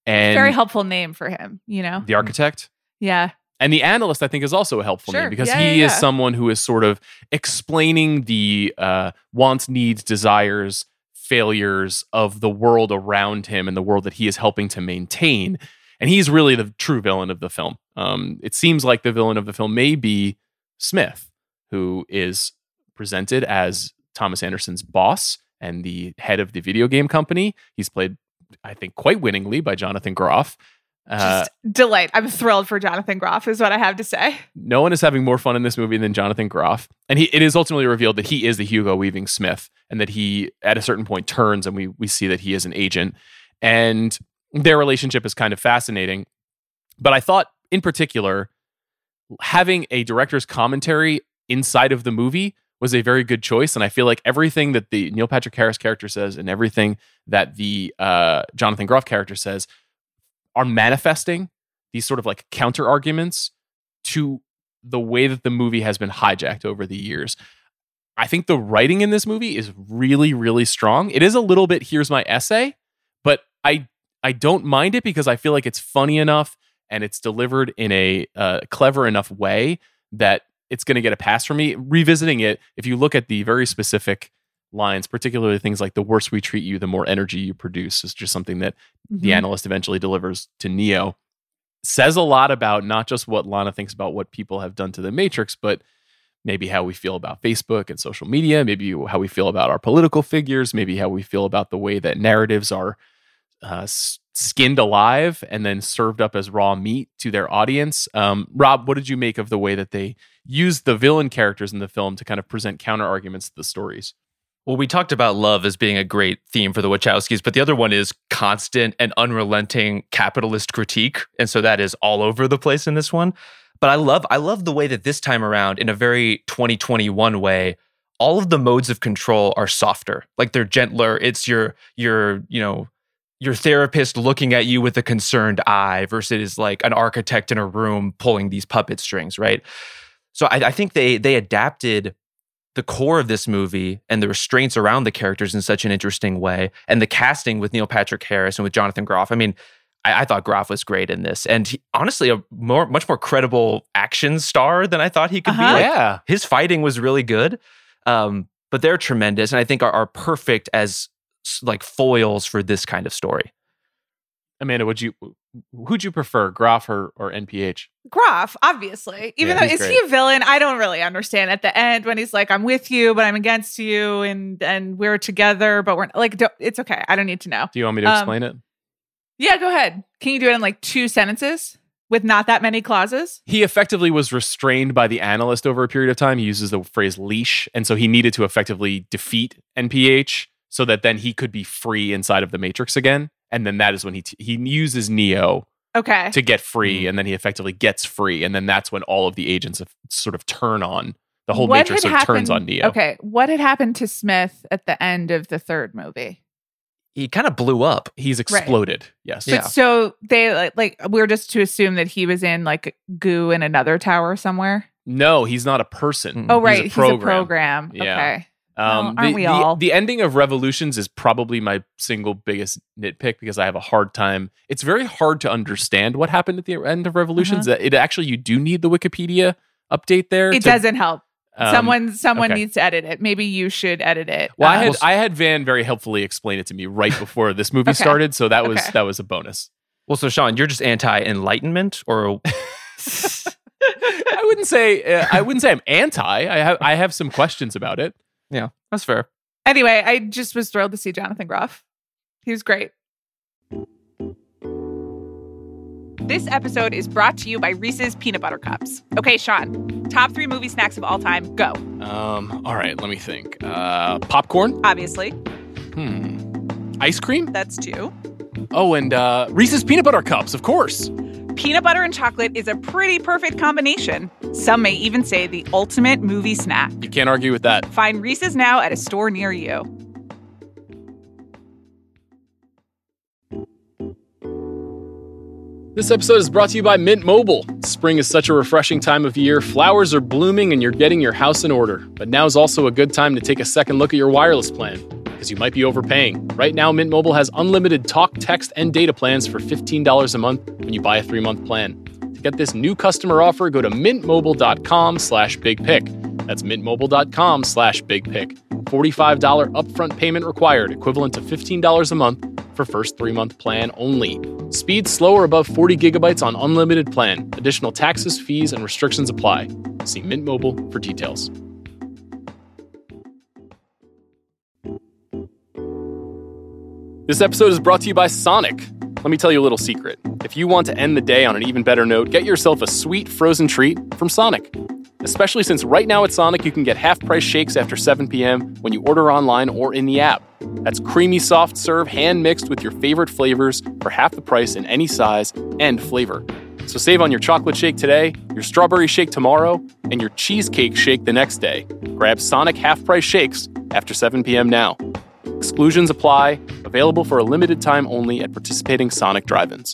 And very helpful name for him, you know? The architect? Yeah. And the analyst, I think, is also a helpful sure. name because yeah, he yeah, is yeah. someone who is sort of explaining the uh, wants, needs, desires, failures of the world around him and the world that he is helping to maintain. And he's really the true villain of the film. Um, it seems like the villain of the film may be Smith, who is presented as Thomas Anderson's boss and the head of the video game company. He's played, I think, quite winningly by Jonathan Groff. Uh, Just delight. I'm thrilled for Jonathan Groff is what I have to say. No one is having more fun in this movie than Jonathan Groff. And he, it is ultimately revealed that he is the Hugo Weaving Smith and that he, at a certain point, turns and we we see that he is an agent. And their relationship is kind of fascinating. But I thought, in particular, having a director's commentary inside of the movie was a very good choice. And I feel like everything that the Neil Patrick Harris character says and everything that the uh, Jonathan Groff character says are manifesting these sort of like counter arguments to the way that the movie has been hijacked over the years. I think the writing in this movie is really, really strong. It is a little bit, here's my essay, but I, I don't mind it because I feel like it's funny enough and it's delivered in a uh, clever enough way that it's going to get a pass from me. Revisiting it, if you look at the very specific lines, particularly things like the worse we treat you, the more energy you produce, is just something that mm-hmm. the analyst eventually delivers to Neo, says a lot about not just what Lana thinks about what people have done to the Matrix, but maybe how we feel about Facebook and social media, maybe how we feel about our political figures, maybe how we feel about the way that narratives are uh, skinned alive and then served up as raw meat to their audience. Um, Rob, what did you make of the way that they used the villain characters in the film to kind of present counter arguments to the stories? Well, we talked about love as being a great theme for the Wachowskis, but the other one is constant and unrelenting capitalist critique. And so that is all over the place in this one. But I love I love the way that this time around, in a very twenty twenty-one way, all of the modes of control are softer. Like they're gentler. It's your your, you know, your therapist looking at you with a concerned eye versus like an architect in a room pulling these puppet strings, right? So I, I think they they adapted the core of this movie and the restraints around the characters in such an interesting way, and the casting with Neil Patrick Harris and with Jonathan Groff. I mean, I, I thought Groff was great in this, and he, honestly, a more much more credible action star than I thought he could uh-huh. be. Like, yeah, his fighting was really good, um, but they're tremendous, and I think are, are perfect as like foils for this kind of story. Amanda, would you? Who'd you prefer, Groff or, or N P H? Groff, obviously. Even yeah, though, is great. He a villain? I don't really understand. At the end, when he's like, I'm with you, but I'm against you, and and we're together, but we're like, it's okay. I don't need to know. Do you want me to um, explain it? Yeah, go ahead. Can you do it in like two sentences with not that many clauses? He effectively was restrained by the analyst over a period of time. He uses the phrase leash, and so he needed to effectively defeat N P H so that then he could be free inside of the Matrix again. And then that is when he t- he uses Neo okay. to get free, mm-hmm. and then he effectively gets free, and then that's when all of the agents have sort of turn on the whole what Matrix. Sort of turns on Neo. Okay, what had happened to Smith at the end of the third movie? He kind of blew up. He's exploded. Right. Yes. Yeah. But so they like, like we we're just to assume that he was in like goo in another tower somewhere. No, he's not a person. Mm-hmm. Oh, right, he's a program. He's a program. Yeah. Okay. Um, well, the, we all? The, the ending of Revolutions is probably my single biggest nitpick because I have a hard time. It's very hard to understand what happened at the end of Revolutions. Uh-huh. It actually, you do need the Wikipedia update there. It to, doesn't help. Um, someone someone okay. needs to edit it. Maybe you should edit it. Well, uh, I had I had Van very helpfully explain it to me right before this movie okay. started, so that was okay. that was a bonus. Well, so Sean, you're just anti-enlightenment, or? I wouldn't say uh, I wouldn't say I'm anti. I have I have some questions about it. Yeah, that's fair. Anyway, I just was thrilled to see Jonathan Groff. He was great. This episode is brought to you by Reese's Peanut Butter Cups. Okay, Sean, top three movie snacks of all time, go. Um, all right, let me think. Uh, popcorn? Obviously. Hmm. Ice cream? That's two. Oh, and uh, Reese's Peanut Butter Cups, of course. Peanut butter and chocolate is a pretty perfect combination. Some may even say the ultimate movie snack. You can't argue with that. Find Reese's now at a store near you. This episode is brought to you by Mint Mobile. Spring is such a refreshing time of year. Flowers are blooming and you're getting your house in order. But now is also a good time to take a second look at your wireless plan, because you might be overpaying. Right now, Mint Mobile has unlimited talk, text, and data plans for fifteen dollars a month when you buy a three-month plan. To get this new customer offer, go to mintmobile.com slash bigpick. That's mintmobile.com slash bigpick. forty-five dollars upfront payment required, equivalent to fifteen dollars a month for first three-month plan only. Speed slower above forty gigabytes on unlimited plan. Additional taxes, fees, and restrictions apply. See Mint Mobile for details. This episode is brought to you by Sonic. Let me tell you a little secret. If you want to end the day on an even better note, get yourself a sweet frozen treat from Sonic. Especially since right now at Sonic, you can get half-price shakes after seven p.m. when you order online or in the app. That's creamy soft serve hand-mixed with your favorite flavors for half the price in any size and flavor. So save on your chocolate shake today, your strawberry shake tomorrow, and your cheesecake shake the next day. Grab Sonic half-price shakes after seven p.m. now. Exclusions apply. Available for a limited time only at participating Sonic drive-ins.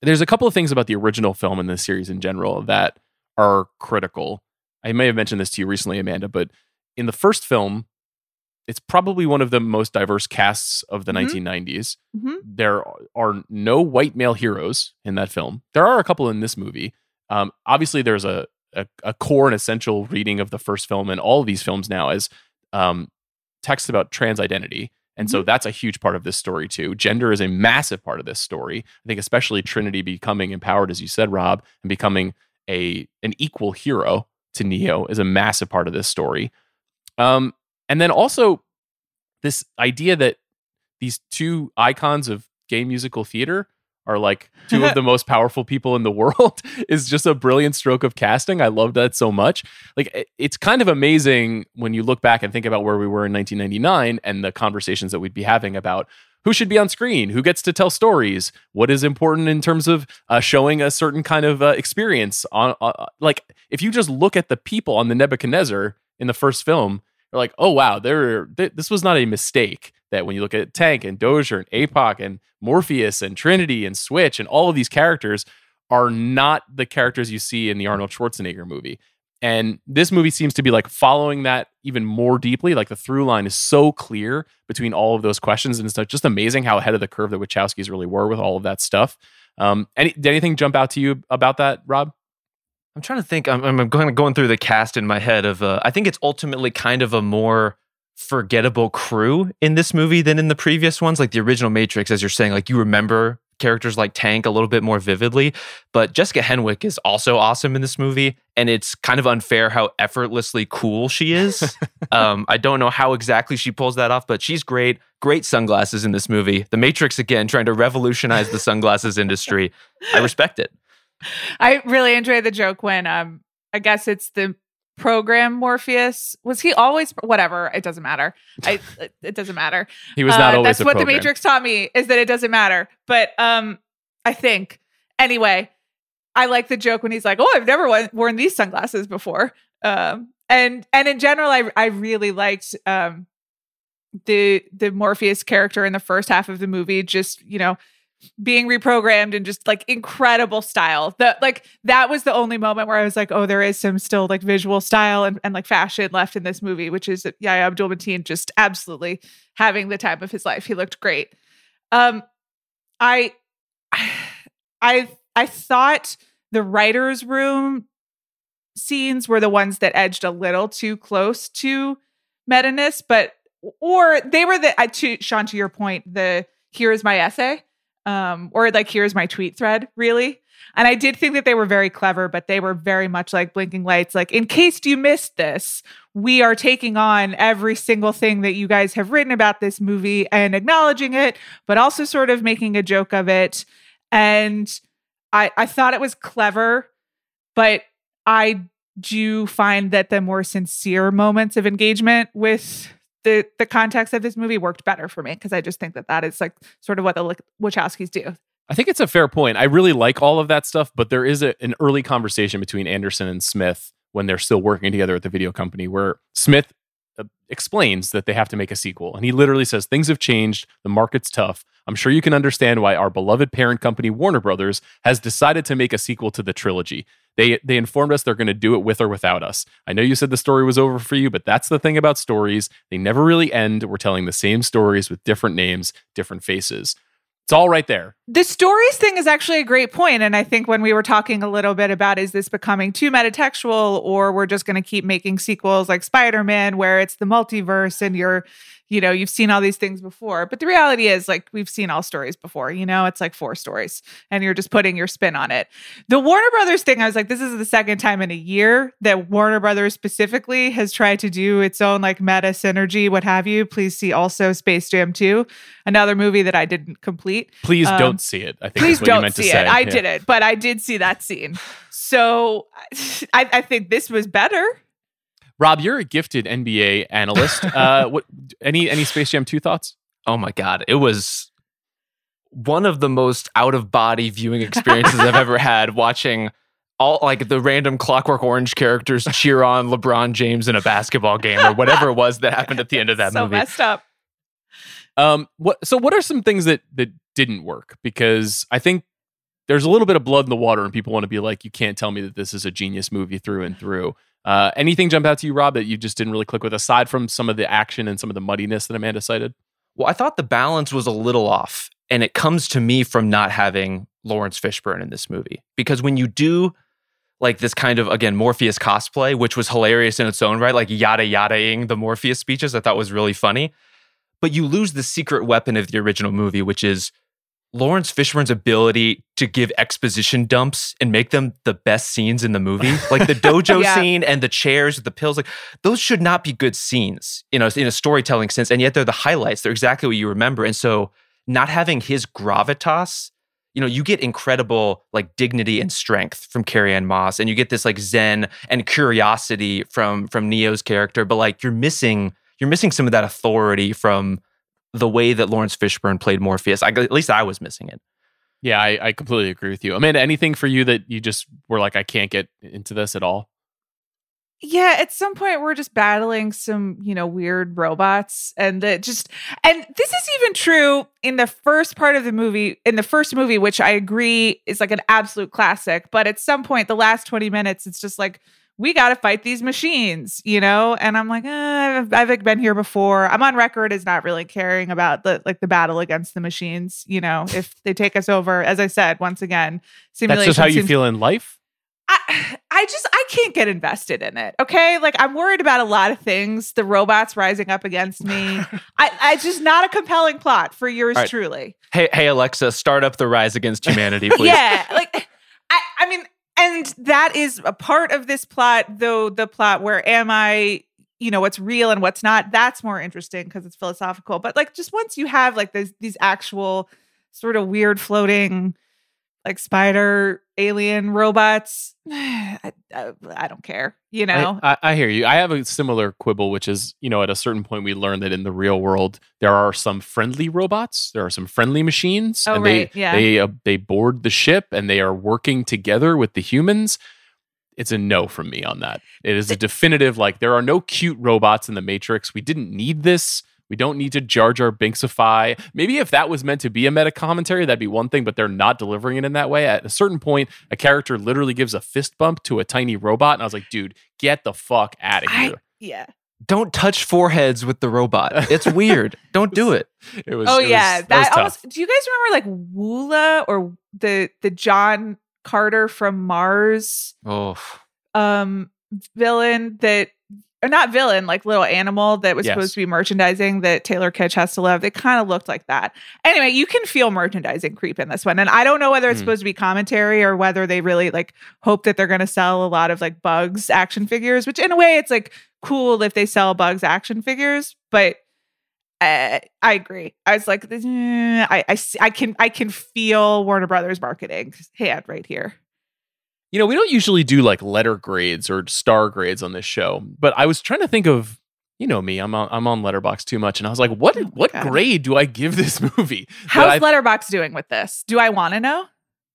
There's a couple of things about the original film and this series in general that are critical. I may have mentioned this to you recently, Amanda, but in the first film, it's probably one of the most diverse casts of the mm-hmm. nineteen nineties. Mm-hmm. There are no white male heroes in that film. There are a couple in this movie. Um, obviously, there's a, a, a core and essential reading of the first film and all of these films now as um, texts about trans identity. And so that's a huge part of this story, too. Gender is a massive part of this story. I think especially Trinity becoming empowered, as you said, Rob, and becoming a an equal hero to Neo is a massive part of this story. Um, and then also this idea that these two icons of gay musical theater are like two of the most powerful people in the world is just a brilliant stroke of casting. I love that so much. Like, it's kind of amazing when you look back and think about where we were in nineteen ninety-nine and the conversations that we'd be having about who should be on screen, who gets to tell stories, what is important in terms of uh, showing a certain kind of uh, experience. On uh, like, if you just look at the people on the Nebuchadnezzar in the first film, you're like, oh wow, they're, th- this was not a mistake. That when you look at Tank and Dozier and APOC and Morpheus and Trinity and Switch and all of these characters are not the characters you see in the Arnold Schwarzenegger movie. And this movie seems to be like following that even more deeply. Like the through line is so clear between all of those questions. And it's just amazing how ahead of the curve the Wachowskis really were with all of that stuff. Um, any, did anything jump out to you about that, Rob? I'm trying to think. I'm, I'm kind of going through the cast in my head of, uh, I think it's ultimately kind of a more forgettable crew in this movie than in the previous ones. Like the original Matrix, as you're saying, like you remember characters like Tank a little bit more vividly, but Jessica Henwick is also awesome in this movie, and it's kind of unfair how effortlessly cool she is. um, I don't know how exactly she pulls that off, but she's great. Great sunglasses in this movie. The Matrix, again, trying to revolutionize the sunglasses industry. I respect it. I really enjoy the joke when, um, I guess it's the program Morpheus. Was he always whatever? It doesn't matter. I it doesn't matter. He was not uh, always. That's a what program. The Matrix taught me is that it doesn't matter. But um, I think anyway. I like the joke when he's like, "Oh, I've never worn these sunglasses before." Um, and and in general, I I really liked um the the Morpheus character in the first half of the movie. Just you know. being reprogrammed and just like incredible style. That like that was the only moment where I was like, oh, there is some still like visual style and, and like fashion left in this movie, which is Yahya Abdul-Mateen just absolutely having the time of his life. He looked great. Um, I, I, I thought the writer's room scenes were the ones that edged a little too close to meta-ness, but or they were the uh, to Sean, to your point, the here is my essay. Um, or like, here's my tweet thread, really. And I did think that they were very clever, but they were very much like blinking lights. Like, in case you missed this, we are taking on every single thing that you guys have written about this movie and acknowledging it, but also sort of making a joke of it. And I, I thought it was clever, but I do find that the more sincere moments of engagement with The, the context of this movie worked better for me because I just think that that is like sort of what the Wachowskis do. I think it's a fair point. I really like all of that stuff, but there is a, an early conversation between Anderson and Smith when they're still working together at the video company where Smith uh, explains that they have to make a sequel. And he literally says, things have changed. The market's tough. I'm sure you can understand why our beloved parent company, Warner Brothers, has decided to make a sequel to the trilogy. They they informed us they're going to do it with or without us. I know you said the story was over for you, but that's the thing about stories. They never really end. We're telling the same stories with different names, different faces. It's all right there. The stories thing is actually a great point. And I think when we were talking a little bit about, is this becoming too metatextual, or we're just going to keep making sequels like Spider-Man where it's the multiverse and you're, you know, you've seen all these things before. But the reality is, like, we've seen all stories before, you know, it's like four stories and you're just putting your spin on it. The Warner Brothers thing, I was like, this is the second time in a year that Warner Brothers specifically has tried to do its own like meta synergy, what have you. Please see also Space Jam two, another movie that I didn't complete. Please um, don't see it. I think Please that's what don't you meant see to say. It. I yeah. didn't, but I did see that scene. So I, I think this was better. Rob, you're a gifted N B A analyst. uh, what any any Space Jam two thoughts? Oh my God, it was one of the most out of body viewing experiences I've ever had. Watching all like the random Clockwork Orange characters cheer on LeBron James in a basketball game or whatever it was that happened at the end of that so movie. So messed up. Um, what? So what are some things that that didn't work? Because I think there's a little bit of blood in the water and people want to be like, you can't tell me that this is a genius movie through and through. Uh, anything jump out to you, Rob, that you just didn't really click with, aside from some of the action and some of the muddiness that Amanda cited? Well, I thought the balance was a little off, and it comes to me from not having Laurence Fishburne in this movie. Because when you do like this kind of, again, Morpheus cosplay, which was hilarious in its own right, like yada yada-ing the Morpheus speeches, I thought was really funny. But you lose the secret weapon of the original movie, which is Laurence Fishburne's ability to give exposition dumps and make them the best scenes in the movie. Like the dojo yeah. scene and the chairs with the pills, like those should not be good scenes, you know, in a storytelling sense. And yet they're the highlights. They're exactly what you remember. And so not having his gravitas, you know, you get incredible like dignity and strength from Carrie-Anne Moss, and you get this like zen and curiosity from from Neo's character. But like you're missing, you're missing some of that authority from the way that Laurence Fishburne played Morpheus. I, at least I was missing it. Yeah, I, I completely agree with you. Amanda, anything for you that you just were like, I can't get into this at all? Yeah, at some point we're just battling some, you know, weird robots, and it just, and this is even true in the first part of the movie, in the first movie, which I agree is like an absolute classic. But at some point, the last twenty minutes, it's just like, we got to fight these machines, you know? And I'm like, eh, I've, I've been here before. I'm on record as not really caring about the, like the battle against the machines, you know, if they take us over, as I said, once again, simulation. That's just how seems- you feel in life? I, I just, I can't get invested in it. Okay. Like I'm worried about a lot of things. The robots rising up against me. I, I just not a compelling plot for yours. Right. Truly. Hey, Hey Alexa, start up the Rise Against Humanity, please. Yeah. Like, I, I mean, and that is a part of this plot, though, the plot where am I, you know, what's real and what's not, that's more interesting because it's philosophical. But like just once you have like these these actual sort of weird floating like spider alien robots, I, I, I don't care, you know? I, I, I hear you. I have a similar quibble, which is, you know, at a certain point we learn that in the real world, there are some friendly robots. There are some friendly machines. Oh, and right. They, yeah. They, uh, they board the ship and they are working together with the humans. It's a no from me on that. It is a definitive, like, there are no cute robots in The Matrix. We didn't need this. We don't need to Jar Jar Binksify. Maybe if that was meant to be a meta commentary, that'd be one thing, but they're not delivering it in that way. At a certain point, a character literally gives a fist bump to a tiny robot, and I was like, dude, get the fuck out of here. I, yeah. Don't touch foreheads with the robot. It's weird. Don't do it. It was. Oh, it yeah. Was, that that was almost, do you guys remember like Woola or the the John Carter from Mars oh. um, villain that... Or not villain, like little animal that was yes. supposed to be merchandising that Taylor Kitsch has to love. They kind of looked like that. Anyway, you can feel merchandising creep in this one. And I don't know whether it's mm. supposed to be commentary or whether they really like hope that they're going to sell a lot of like Bugs action figures, which in a way it's like cool if they sell Bugs action figures. But uh, I agree. I was like, mm, I, I, I can I can feel Warner Brothers marketing hand right here. You know, we don't usually do like letter grades or star grades on this show, but I was trying to think of, you know me, I'm on, I'm on Letterboxd too much, and I was like, what oh what God. grade do I give this movie? How's Letterboxd doing with this? Do I want to know?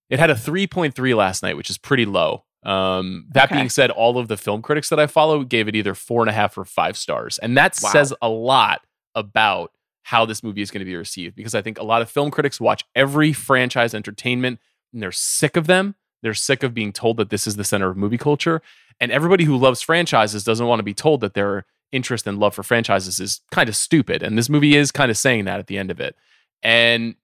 It had a three point three last night, which is pretty low. Um, that okay. being said, all of the film critics that I follow gave it either four and a half or five stars. And that wow. says a lot about how this movie is going to be received, because I think a lot of film critics watch every franchise entertainment and they're sick of them. They're sick of being told that this is the center of movie culture. And everybody who loves franchises doesn't want to be told that their interest and love for franchises is kind of stupid. And this movie is kind of saying that at the end of it. And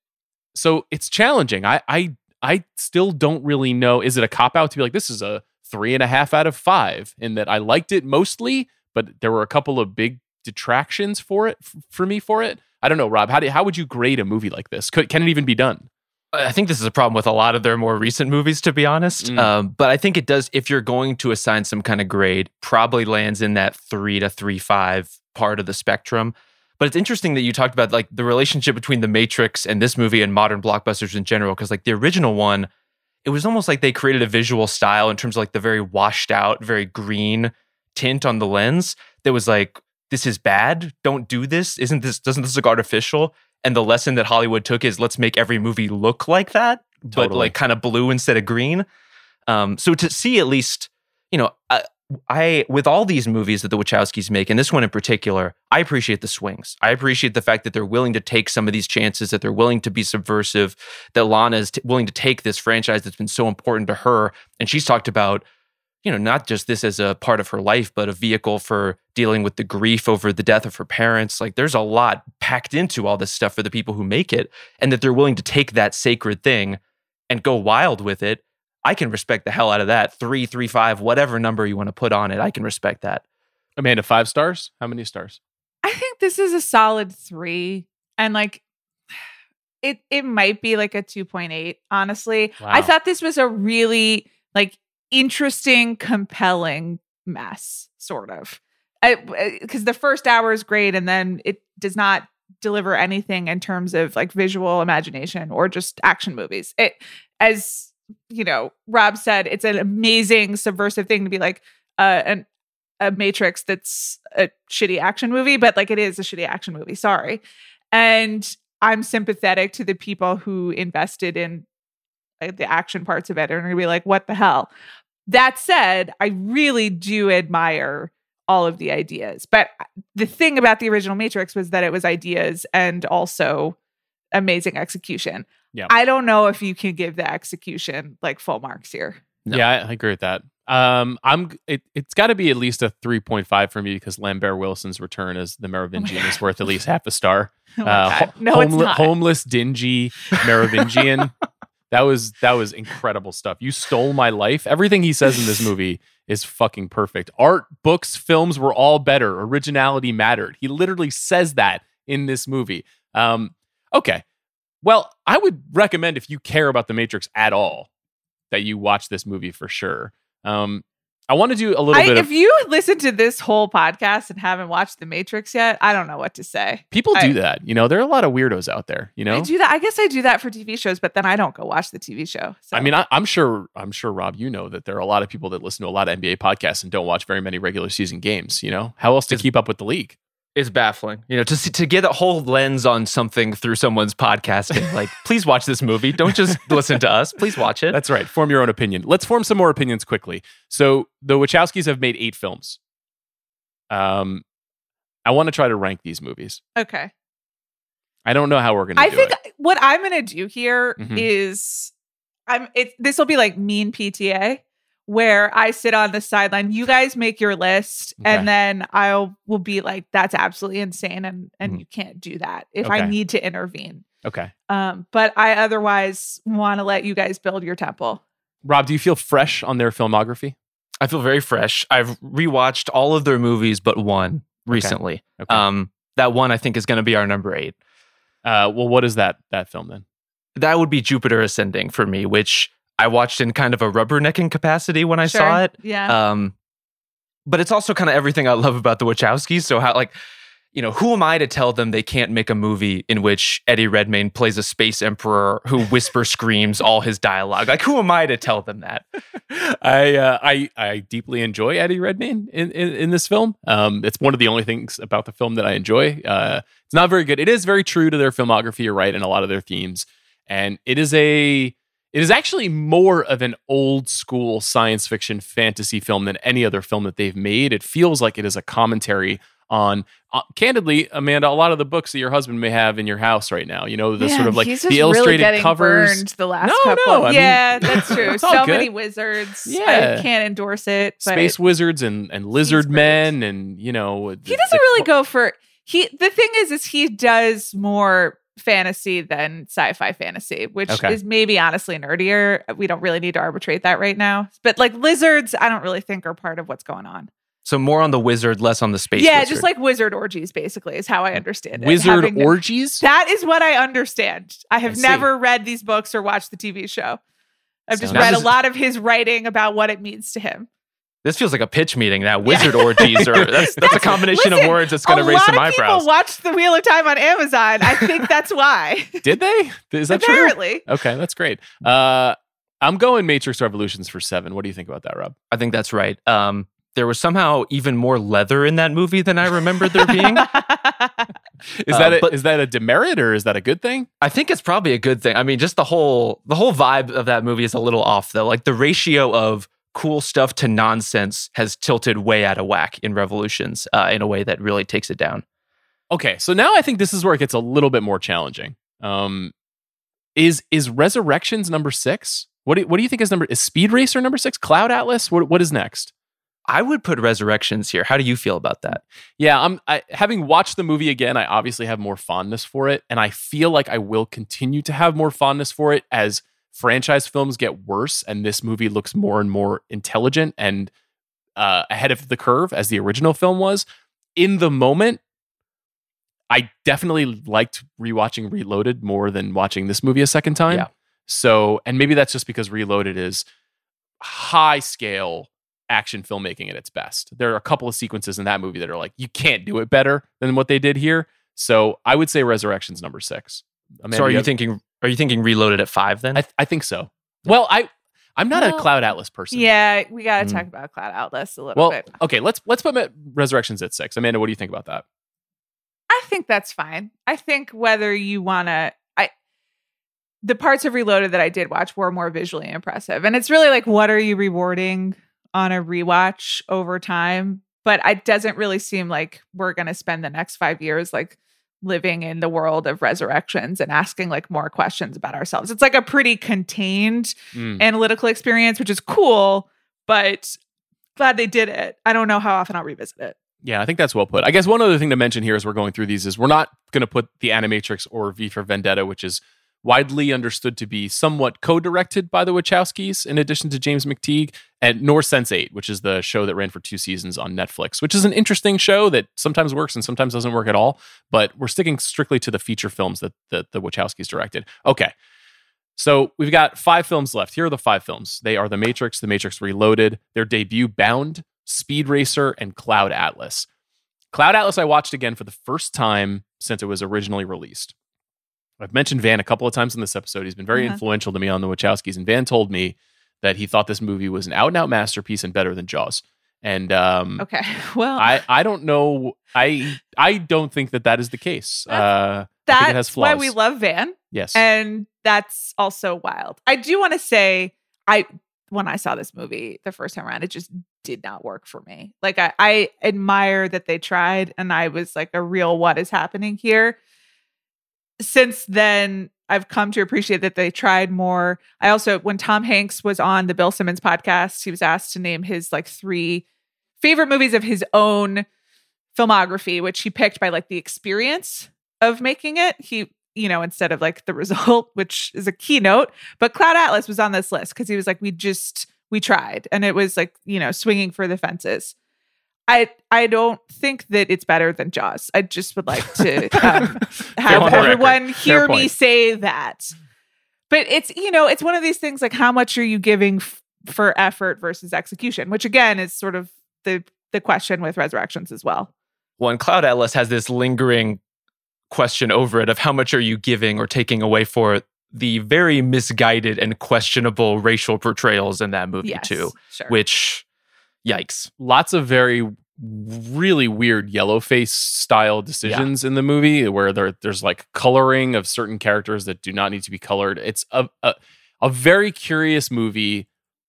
so it's challenging. I I, I still don't really know. Is it a cop-out to be like, this is a three and a half out of five, in that I liked it mostly, but there were a couple of big detractions for it for me for it. I don't know, Rob. How do how would you grade a movie like this? Could, can it even be done? I think this is a problem with a lot of their more recent movies, to be honest. Mm. Um, but I think it does, if you're going to assign some kind of grade, probably lands in that three to three five part of the spectrum. But it's interesting that you talked about like the relationship between The Matrix and this movie and modern blockbusters in general, because like the original one, it was almost like they created a visual style in terms of like the very washed out, very green tint on the lens that was like, this is bad. Don't do this. Isn't this, doesn't this look artificial? And the lesson that Hollywood took is let's make every movie look like that, totally. But like kind of blue instead of green. Um, so to see at least, you know, I, I with all these movies that the Wachowskis make, and this one in particular, I appreciate the swings. I appreciate the fact that they're willing to take some of these chances, that they're willing to be subversive, that Lana is t- willing to take this franchise that's been so important to her. And she's talked about, you know, not just this as a part of her life, but a vehicle for dealing with the grief over the death of her parents. Like there's a lot packed into all this stuff for the people who make it, and that they're willing to take that sacred thing and go wild with it. I can respect the hell out of that. Three, three, five, whatever number you want to put on it. I can respect that. Amanda, five stars? How many stars? I think this is a solid three. And like, it, it might be like a two point eight, honestly. Wow. I thought this was a really like, interesting, compelling mess, sort of. Because the first hour is great, and then it does not deliver anything in terms of like visual imagination or just action movies. It, as you know, Rob said, it's an amazing subversive thing to be like uh, an, a Matrix that's a shitty action movie, but like it is a shitty action movie. Sorry, and I'm sympathetic to the people who invested in like the action parts of it are going to be like, what the hell? That said, I really do admire all of the ideas. But the thing about the original Matrix was that it was ideas and also amazing execution. Yeah. I don't know if you can give the execution like full marks here. No. Yeah, I, I agree with that. Um, I'm it, it's got to be at least a three point five for me, because Lambert Wilson's return as the Merovingian oh is worth at least half a star. Oh uh, ho- no, home- it's not. Homeless, dingy Merovingian. That was that was incredible stuff. You stole my life. Everything he says in this movie is fucking perfect. Art, books, films were all better. Originality mattered. He literally says that in this movie. Um, okay. Well, I would recommend, if you care about The Matrix at all, that you watch this movie for sure. Um, I want to do a little I, bit of... If you listen to this whole podcast and haven't watched The Matrix yet, I don't know what to say. People do I, that. You know, there are a lot of weirdos out there, you know? I do that. I guess I do that for T V shows, but then I don't go watch the T V show. So. I mean, I, I'm sure, I'm sure, Rob, you know that there are a lot of people that listen to a lot of N B A podcasts and don't watch very many regular season games, you know? How else to it's, keep up with the league? It's baffling. You know, to, to get a whole lens on something through someone's podcasting, like, please watch this movie. Don't just listen to us. Please watch it. That's right. Form your own opinion. Let's form some more opinions quickly. So the Wachowskis have made eight films. Um, I want to try to rank these movies. Okay. I don't know how we're going to do it. I think what I'm going to do here mm-hmm. is, I'm. It, this will be like mean P T A, where I sit on the sideline. You guys make your list, okay. and then I'll will be like, that's absolutely insane, and, and mm-hmm. you can't do that if okay. I need to intervene. Okay. Um, but I otherwise want to let you guys build your temple. Rob, do you feel fresh on their filmography? I feel very fresh. I've rewatched all of their movies but one recently. Okay. Okay. Um, that one I think is going to be our number eight. Uh, well, what is that that film then? That would be Jupiter Ascending for me, which I watched in kind of a rubbernecking capacity when I sure. saw it. Yeah. Um, but it's also kind of everything I love about the Wachowskis. So how, like, you know, who am I to tell them they can't make a movie in which Eddie Redmayne plays a space emperor who whisper screams all his dialogue? Like, who am I to tell them that? I uh, I I deeply enjoy Eddie Redmayne in, in, in this film. Um, it's one of the only things about the film that I enjoy. Uh, it's not very good. It is very true to their filmography, you're right, and a lot of their themes. And it is a... It is actually more of an old school science fiction fantasy film than any other film that they've made. It feels like it is a commentary on, uh, candidly, Amanda, a lot of the books that your husband may have in your house right now. You know, the yeah, sort of like the illustrated really covers. Burned the last no, couple. No, I yeah, mean, that's true. So good. Many wizards. Yeah. I can't endorse it. But Space wizards and, and lizard men, and you know, the, he doesn't the, really go for he. The thing is, is he does more fantasy than sci-fi fantasy, which okay. is maybe honestly nerdier. We don't really need to arbitrate that right now. But like lizards, I don't really think are part of what's going on. So more on the wizard, less on the space yeah, wizard. Yeah, just like wizard orgies, basically, is how I understand it. Wizard Having orgies? The, that is what I understand. I have I never read these books or watched the T V show. I've so just read a lot of his writing about what it means to him. This feels like a pitch meeting now. Wizard yeah. orgies, or that's, that's, that's a combination listen, of words that's going to raise some eyebrows. A lot of people watched The Wheel of Time on Amazon. I think that's why. Did they? Is that Apparently. True? Apparently. Okay, that's great. Uh, I'm going Matrix Revolutions for seven. What do you think about that, Rob? I think that's right. Um, there was somehow even more leather in that movie than I remembered there being. Is that a, um, is that a demerit or is that a good thing? I think it's probably a good thing. I mean, just the whole the whole vibe of that movie is a little off though. Like the ratio of cool stuff to nonsense has tilted way out of whack in Revolutions uh, in a way that really takes it down. Okay, so now I think this is where it gets a little bit more challenging. Um, is is Resurrections number six? What do, what do you think is number? Is Speed Racer number six? Cloud Atlas? What what is next? I would put Resurrections here. How do you feel about that? Yeah, I'm I, having watched the movie again, I obviously have more fondness for it, and I feel like I will continue to have more fondness for it as franchise films get worse, and this movie looks more and more intelligent and uh, ahead of the curve as the original film was. In the moment, I definitely liked rewatching Reloaded more than watching this movie a second time. Yeah. So, and maybe that's just because Reloaded is high scale action filmmaking at its best. There are a couple of sequences in that movie that are like, you can't do it better than what they did here. So I would say Resurrection's number six. Amanda, so are you, you thinking, are you thinking Reloaded at five then? I, th- I think so. Yeah. Well, I, I'm not well, a Cloud Atlas person. Yeah, we got to mm. talk about Cloud Atlas a little well, bit. Okay, let's, let's put Resurrections at six. Amanda, what do you think about that? I think that's fine. I think whether you want to, the parts of Reloaded that I did watch were more visually impressive. And it's really like, what are you rewarding on a rewatch over time? But it doesn't really seem like we're going to spend the next five years like living in the world of Resurrections and asking like more questions about ourselves. It's like a pretty contained mm. analytical experience, which is cool, but glad they did it. I don't know how often I'll revisit it. Yeah, I think that's well put. I guess one other thing to mention here as we're going through these is we're not going to put The Animatrix or V for Vendetta, which is widely understood to be somewhat co-directed by the Wachowskis, in addition to James McTeague, and nor sense eight, which is the show that ran for two seasons on Netflix, which is an interesting show that sometimes works and sometimes doesn't work at all. But we're sticking strictly to the feature films that, that the Wachowskis directed. Okay, so we've got five films left. Here are the five films. They are The Matrix, The Matrix Reloaded, their debut Bound, Speed Racer, and Cloud Atlas. Cloud Atlas I watched again for the first time since it was originally released. I've mentioned Van a couple of times in this episode. He's been very uh-huh. influential to me on the Wachowskis. And Van told me that he thought this movie was an out-and-out masterpiece and better than Jaws. And um, okay, well, I, I don't know. I I don't think that that is the case. Uh, that's I think it has flaws. Why we love Van. Yes, and that's also wild. I do want to say, I when I saw this movie the first time around, it just did not work for me. Like I, I admire that they tried, and I was like, a real what is happening here. Since then, I've come to appreciate that they tried more. I also, when Tom Hanks was on the Bill Simmons podcast, he was asked to name his like three favorite movies of his own filmography, which he picked by like the experience of making it. He, you know, instead of like the result, which is a keynote, but Cloud Atlas was on this list because he was like, we just, we tried. And it was like, you know, swinging for the fences. I I don't think that it's better than Jaws. I just would like to um, have everyone record. Hear me say that. But it's, you know, it's one of these things like how much are you giving f- for effort versus execution, which again is sort of the the question with Resurrections as well. Well, and Cloud Atlas has this lingering question over it of how much are you giving or taking away for the very misguided and questionable racial portrayals in that movie yes, too, sure. which... Yikes. Lots of very, really weird yellow face style decisions yeah. in the movie where there, there's like coloring of certain characters that do not need to be colored. It's a, a, a very curious movie.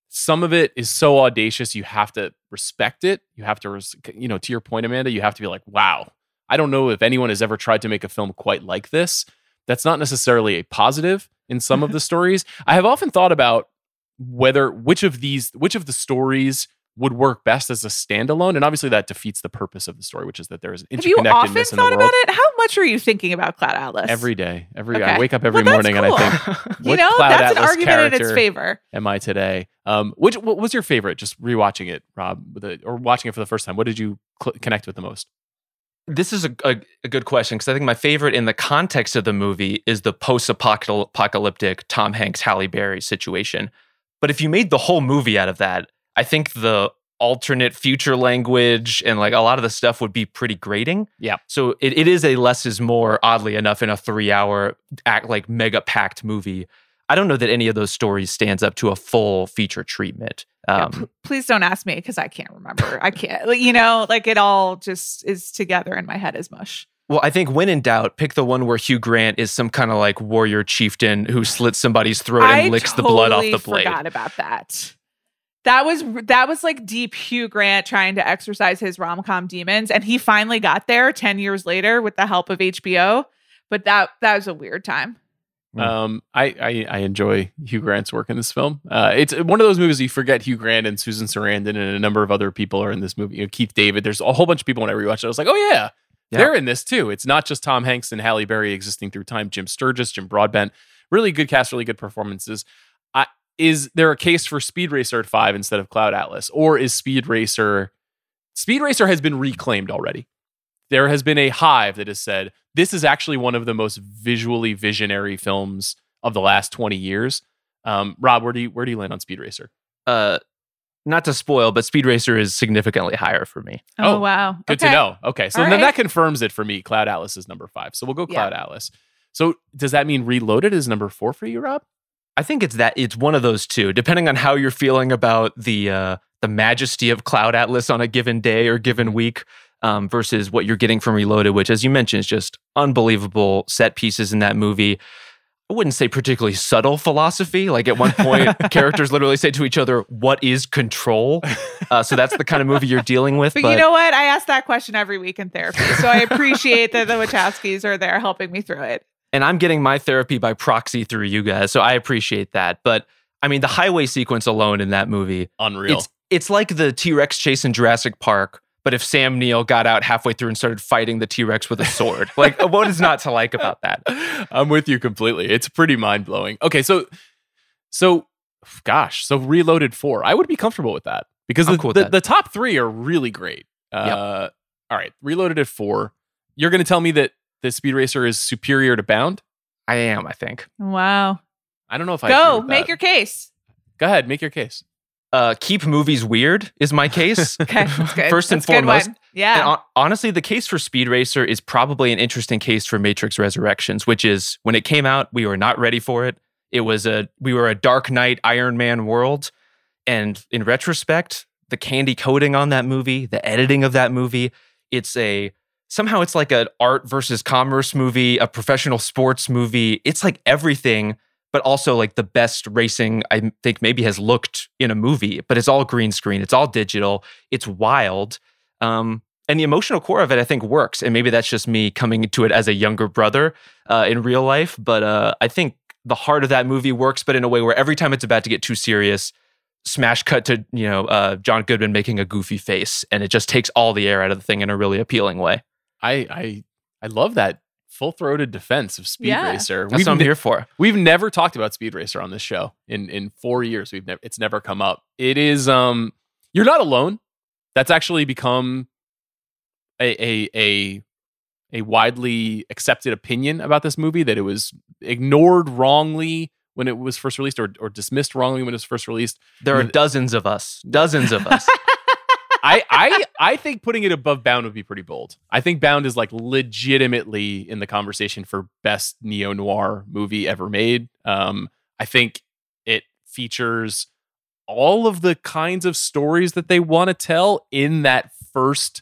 Some of it is so audacious, you have to respect it. You have to, you know, to your point, Amanda, you have to be like, wow, I don't know if anyone has ever tried to make a film quite like this. That's not necessarily a positive in some of the stories. I have often thought about whether which of these, which of the stories would work best as a standalone. And obviously that defeats the purpose of the story, which is that there is an interconnectedness in the world. Have you often thought about it? How much are you thinking about Cloud Atlas? Every day. Every okay. I wake up every well, morning cool. and I think, you know, Cloud that's Atlas an argument in its favor. Am I today? Um, which What was your favorite? Just rewatching it, Rob, the, or watching it for the first time. What did you cl- connect with the most? This is a, a, a good question, because I think my favorite in the context of the movie is the post-apocalyptic Tom Hanks, Halle Berry situation. But if you made the whole movie out of that, I think the alternate future language and like a lot of the stuff would be pretty grating. Yeah. So it, it is a less is more, oddly enough, in a three-hour act like mega-packed movie. I don't know that any of those stories stands up to a full feature treatment. Um, yeah, p- please don't ask me because I can't remember. I can't, you know, like it all just is together in my head as mush. Well, I think when in doubt, pick the one where Hugh Grant is some kind of like warrior chieftain who slits somebody's throat and I licks totally the blood off the blade. I forgot about that. That was that was like deep Hugh Grant trying to exercise his rom-com demons, and he finally got there ten years later with the help of H B O. But that that was a weird time. Um, I I, I enjoy Hugh Grant's work in this film. Uh, it's one of those movies you forget Hugh Grant and Susan Sarandon and a number of other people are in this movie. You know, Keith David. There's a whole bunch of people when I rewatched it. I was like, oh yeah, yeah, they're in this too. It's not just Tom Hanks and Halle Berry existing through time. Jim Sturgess, Jim Broadbent, really good cast, really good performances. I. Is there a case for Speed Racer at five instead of Cloud Atlas? Or is Speed Racer... Speed Racer has been reclaimed already. There has been a hive that has said, this is actually one of the most visually visionary films of the last twenty years. Um, Rob, where do you where do you land on Speed Racer? Uh, not to spoil, but Speed Racer is significantly higher for me. Oh, oh wow. Good okay. to know. Okay, so All then right. that confirms it for me. Cloud Atlas is number five. So we'll go Cloud yeah. Atlas. So does that mean Reloaded is number four for you, Rob? I think it's that it's one of those two, depending on how you're feeling about the uh, the majesty of Cloud Atlas on a given day or given week um, versus what you're getting from Reloaded, which, as you mentioned, is just unbelievable set pieces in that movie. I wouldn't say particularly subtle philosophy. Like at one point, characters literally say to each other, "What is control?" Uh, so that's the kind of movie you're dealing with. But, but you know what? I ask that question every week in therapy, so I appreciate that the Wachowskis are there helping me through it. And I'm getting my therapy by proxy through you guys, so I appreciate that. But, I mean, the highway sequence alone in that movie... Unreal. It's, it's like the T-Rex chase in Jurassic Park, but if Sam Neill got out halfway through and started fighting the T-Rex with a sword. Like, what is not to like about that? I'm with you completely. It's pretty mind-blowing. Okay, so... So, gosh, so Reloaded four. I would be comfortable with that. Because the, cool the, that. the top three are really great. Uh, yep. All right, Reloaded at four. You're going to tell me that the Speed Racer is superior to Bound? I am, I think. Wow. I don't know if I Go, make that. your case. Go ahead, make your case. Uh, keep movies weird is my case. Okay, that's good. First and that's foremost. Good one. Yeah. And on- honestly, the case for Speed Racer is probably an interesting case for Matrix Resurrections, which is when it came out, we were not ready for it. It was a we were a Dark Knight, Iron Man world. And in retrospect, the candy coating on that movie, the editing of that movie, it's a Somehow it's like an art versus commerce movie, a professional sports movie. It's like everything, but also like the best racing I think maybe has looked in a movie, but it's all green screen. It's all digital. It's wild. Um, and the emotional core of it, I think, works. And maybe that's just me coming to it as a younger brother uh, in real life. But uh, I think the heart of that movie works, but in a way where every time it's about to get too serious, smash cut to, you know, uh, John Goodman making a goofy face. And it just takes all the air out of the thing in a really appealing way. I, I I love that full-throated defense of Speed yeah. Racer. That's we've what I'm ne- here for. We've never talked about Speed Racer on this show in, in four years. We've never it's never come up. It is um you're not alone. That's actually become a a a a widely accepted opinion about this movie, that it was ignored wrongly when it was first released or or dismissed wrongly when it was first released. There are dozens of us. Dozens of us. I, I I think putting it above Bound would be pretty bold. I think Bound is like legitimately in the conversation for best neo-noir movie ever made. Um, I think it features all of the kinds of stories that they want to tell in that first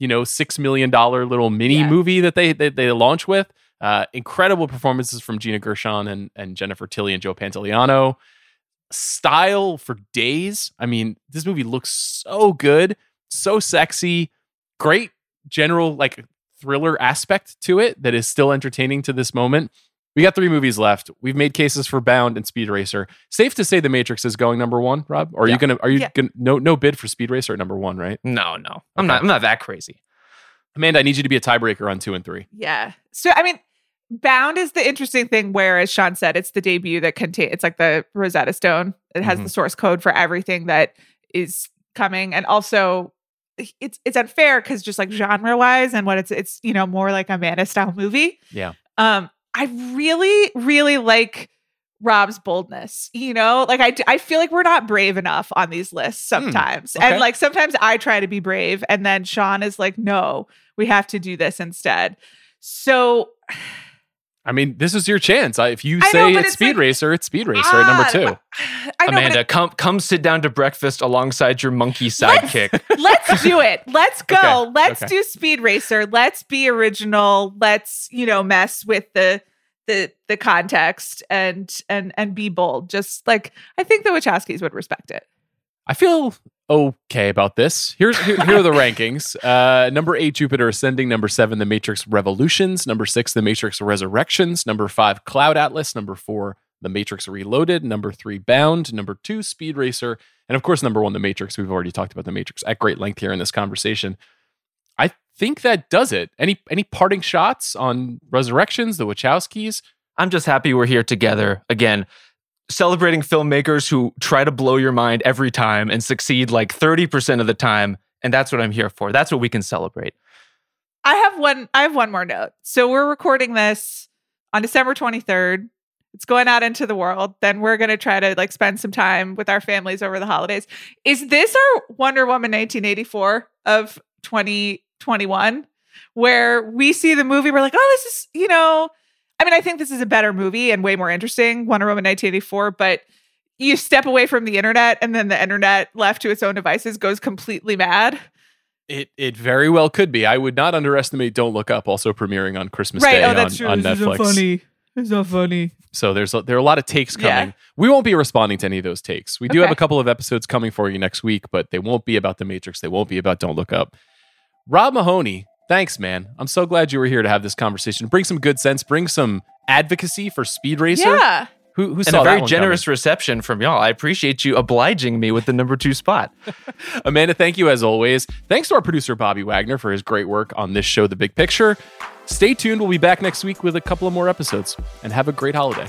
you know, six million dollars little mini yeah. movie that they, they, they launch with. Uh, incredible performances from Gina Gershon and, and Jennifer Tilly and Joe Pantoliano. Style for days. I mean, this movie looks so good, so sexy, great general like thriller aspect to it that is still entertaining to this moment. We got three movies left. We've made cases for Bound and Speed Racer. Safe to say The Matrix is going number one, Rob? Or are yeah. you gonna are you yeah. gonna no no bid for Speed Racer at number one, right? No, no. Okay. I'm not I'm not that crazy. Amanda, I need you to be a tiebreaker on two and three. Yeah. So I mean, Bound is the interesting thing where, as Sean said, it's the debut that contains, it's like the Rosetta Stone. It has mm-hmm. the source code for everything that is coming. And also it's, it's unfair because just like genre wise and what it's, it's, you know, more like a Amanda style movie. Yeah. Um, I really, really like Rob's boldness, you know, like I, I feel like we're not brave enough on these lists sometimes. Mm, okay. And like, sometimes I try to be brave and then Sean is like, no, we have to do this instead. So I mean, this is your chance. If you say know, it's, it's Speed like, Racer, it's Speed Racer ah, at number two. I know, Amanda, it, come come sit down to breakfast alongside your monkey sidekick. Let's, let's do it. Let's go. Okay, let's okay. do Speed Racer. Let's be original. Let's, you know, mess with the the the context and and and be bold. Just like I think the Wachowskis would respect it. I feel okay about this. Here's here, here are the rankings. Uh, number eight, Jupiter Ascending. Number seven, The Matrix Revolutions. Number six, The Matrix Resurrections. Number five, Cloud Atlas. Number four, The Matrix Reloaded. Number three, Bound. Number two, Speed Racer. And of course, number one, The Matrix. We've already talked about The Matrix at great length here in this conversation. I think that does it. Any any parting shots on Resurrections, the Wachowskis? I'm just happy we're here together again, celebrating filmmakers who try to blow your mind every time and succeed like thirty percent of the time. And that's what I'm here for. That's what we can celebrate. I have one, I have one more note. So we're recording this on December twenty-third. It's going out into the world. Then we're going to try to like spend some time with our families over the holidays. Is this our Wonder Woman nineteen eighty-four of twenty twenty-one where we see the movie? We're like, oh, this is, you know, I mean, I think this is a better movie and way more interesting, Wonder Woman nineteen eighty-four, but you step away from the internet and then the internet left to its own devices goes completely mad. It it very well could be. I would not underestimate Don't Look Up, also premiering on Christmas right. Day oh, that's on, true. on this Netflix. It's not funny. It's not funny. So there's a, there are a lot of takes coming. Yeah. We won't be responding to any of those takes. We do okay. have a couple of episodes coming for you next week, but they won't be about The Matrix. They won't be about Don't Look Up. Rob Mahoney, thanks, man. I'm so glad you were here to have this conversation. Bring some good sense. Bring some advocacy for Speed Racer. Yeah. Who, who saw that one coming? And a very generous reception from y'all. I appreciate you obliging me with the number two spot. Amanda, thank you as always. Thanks to our producer, Bobby Wagner, for his great work on this show, The Big Picture. Stay tuned. We'll be back next week with a couple of more episodes. And have a great holiday.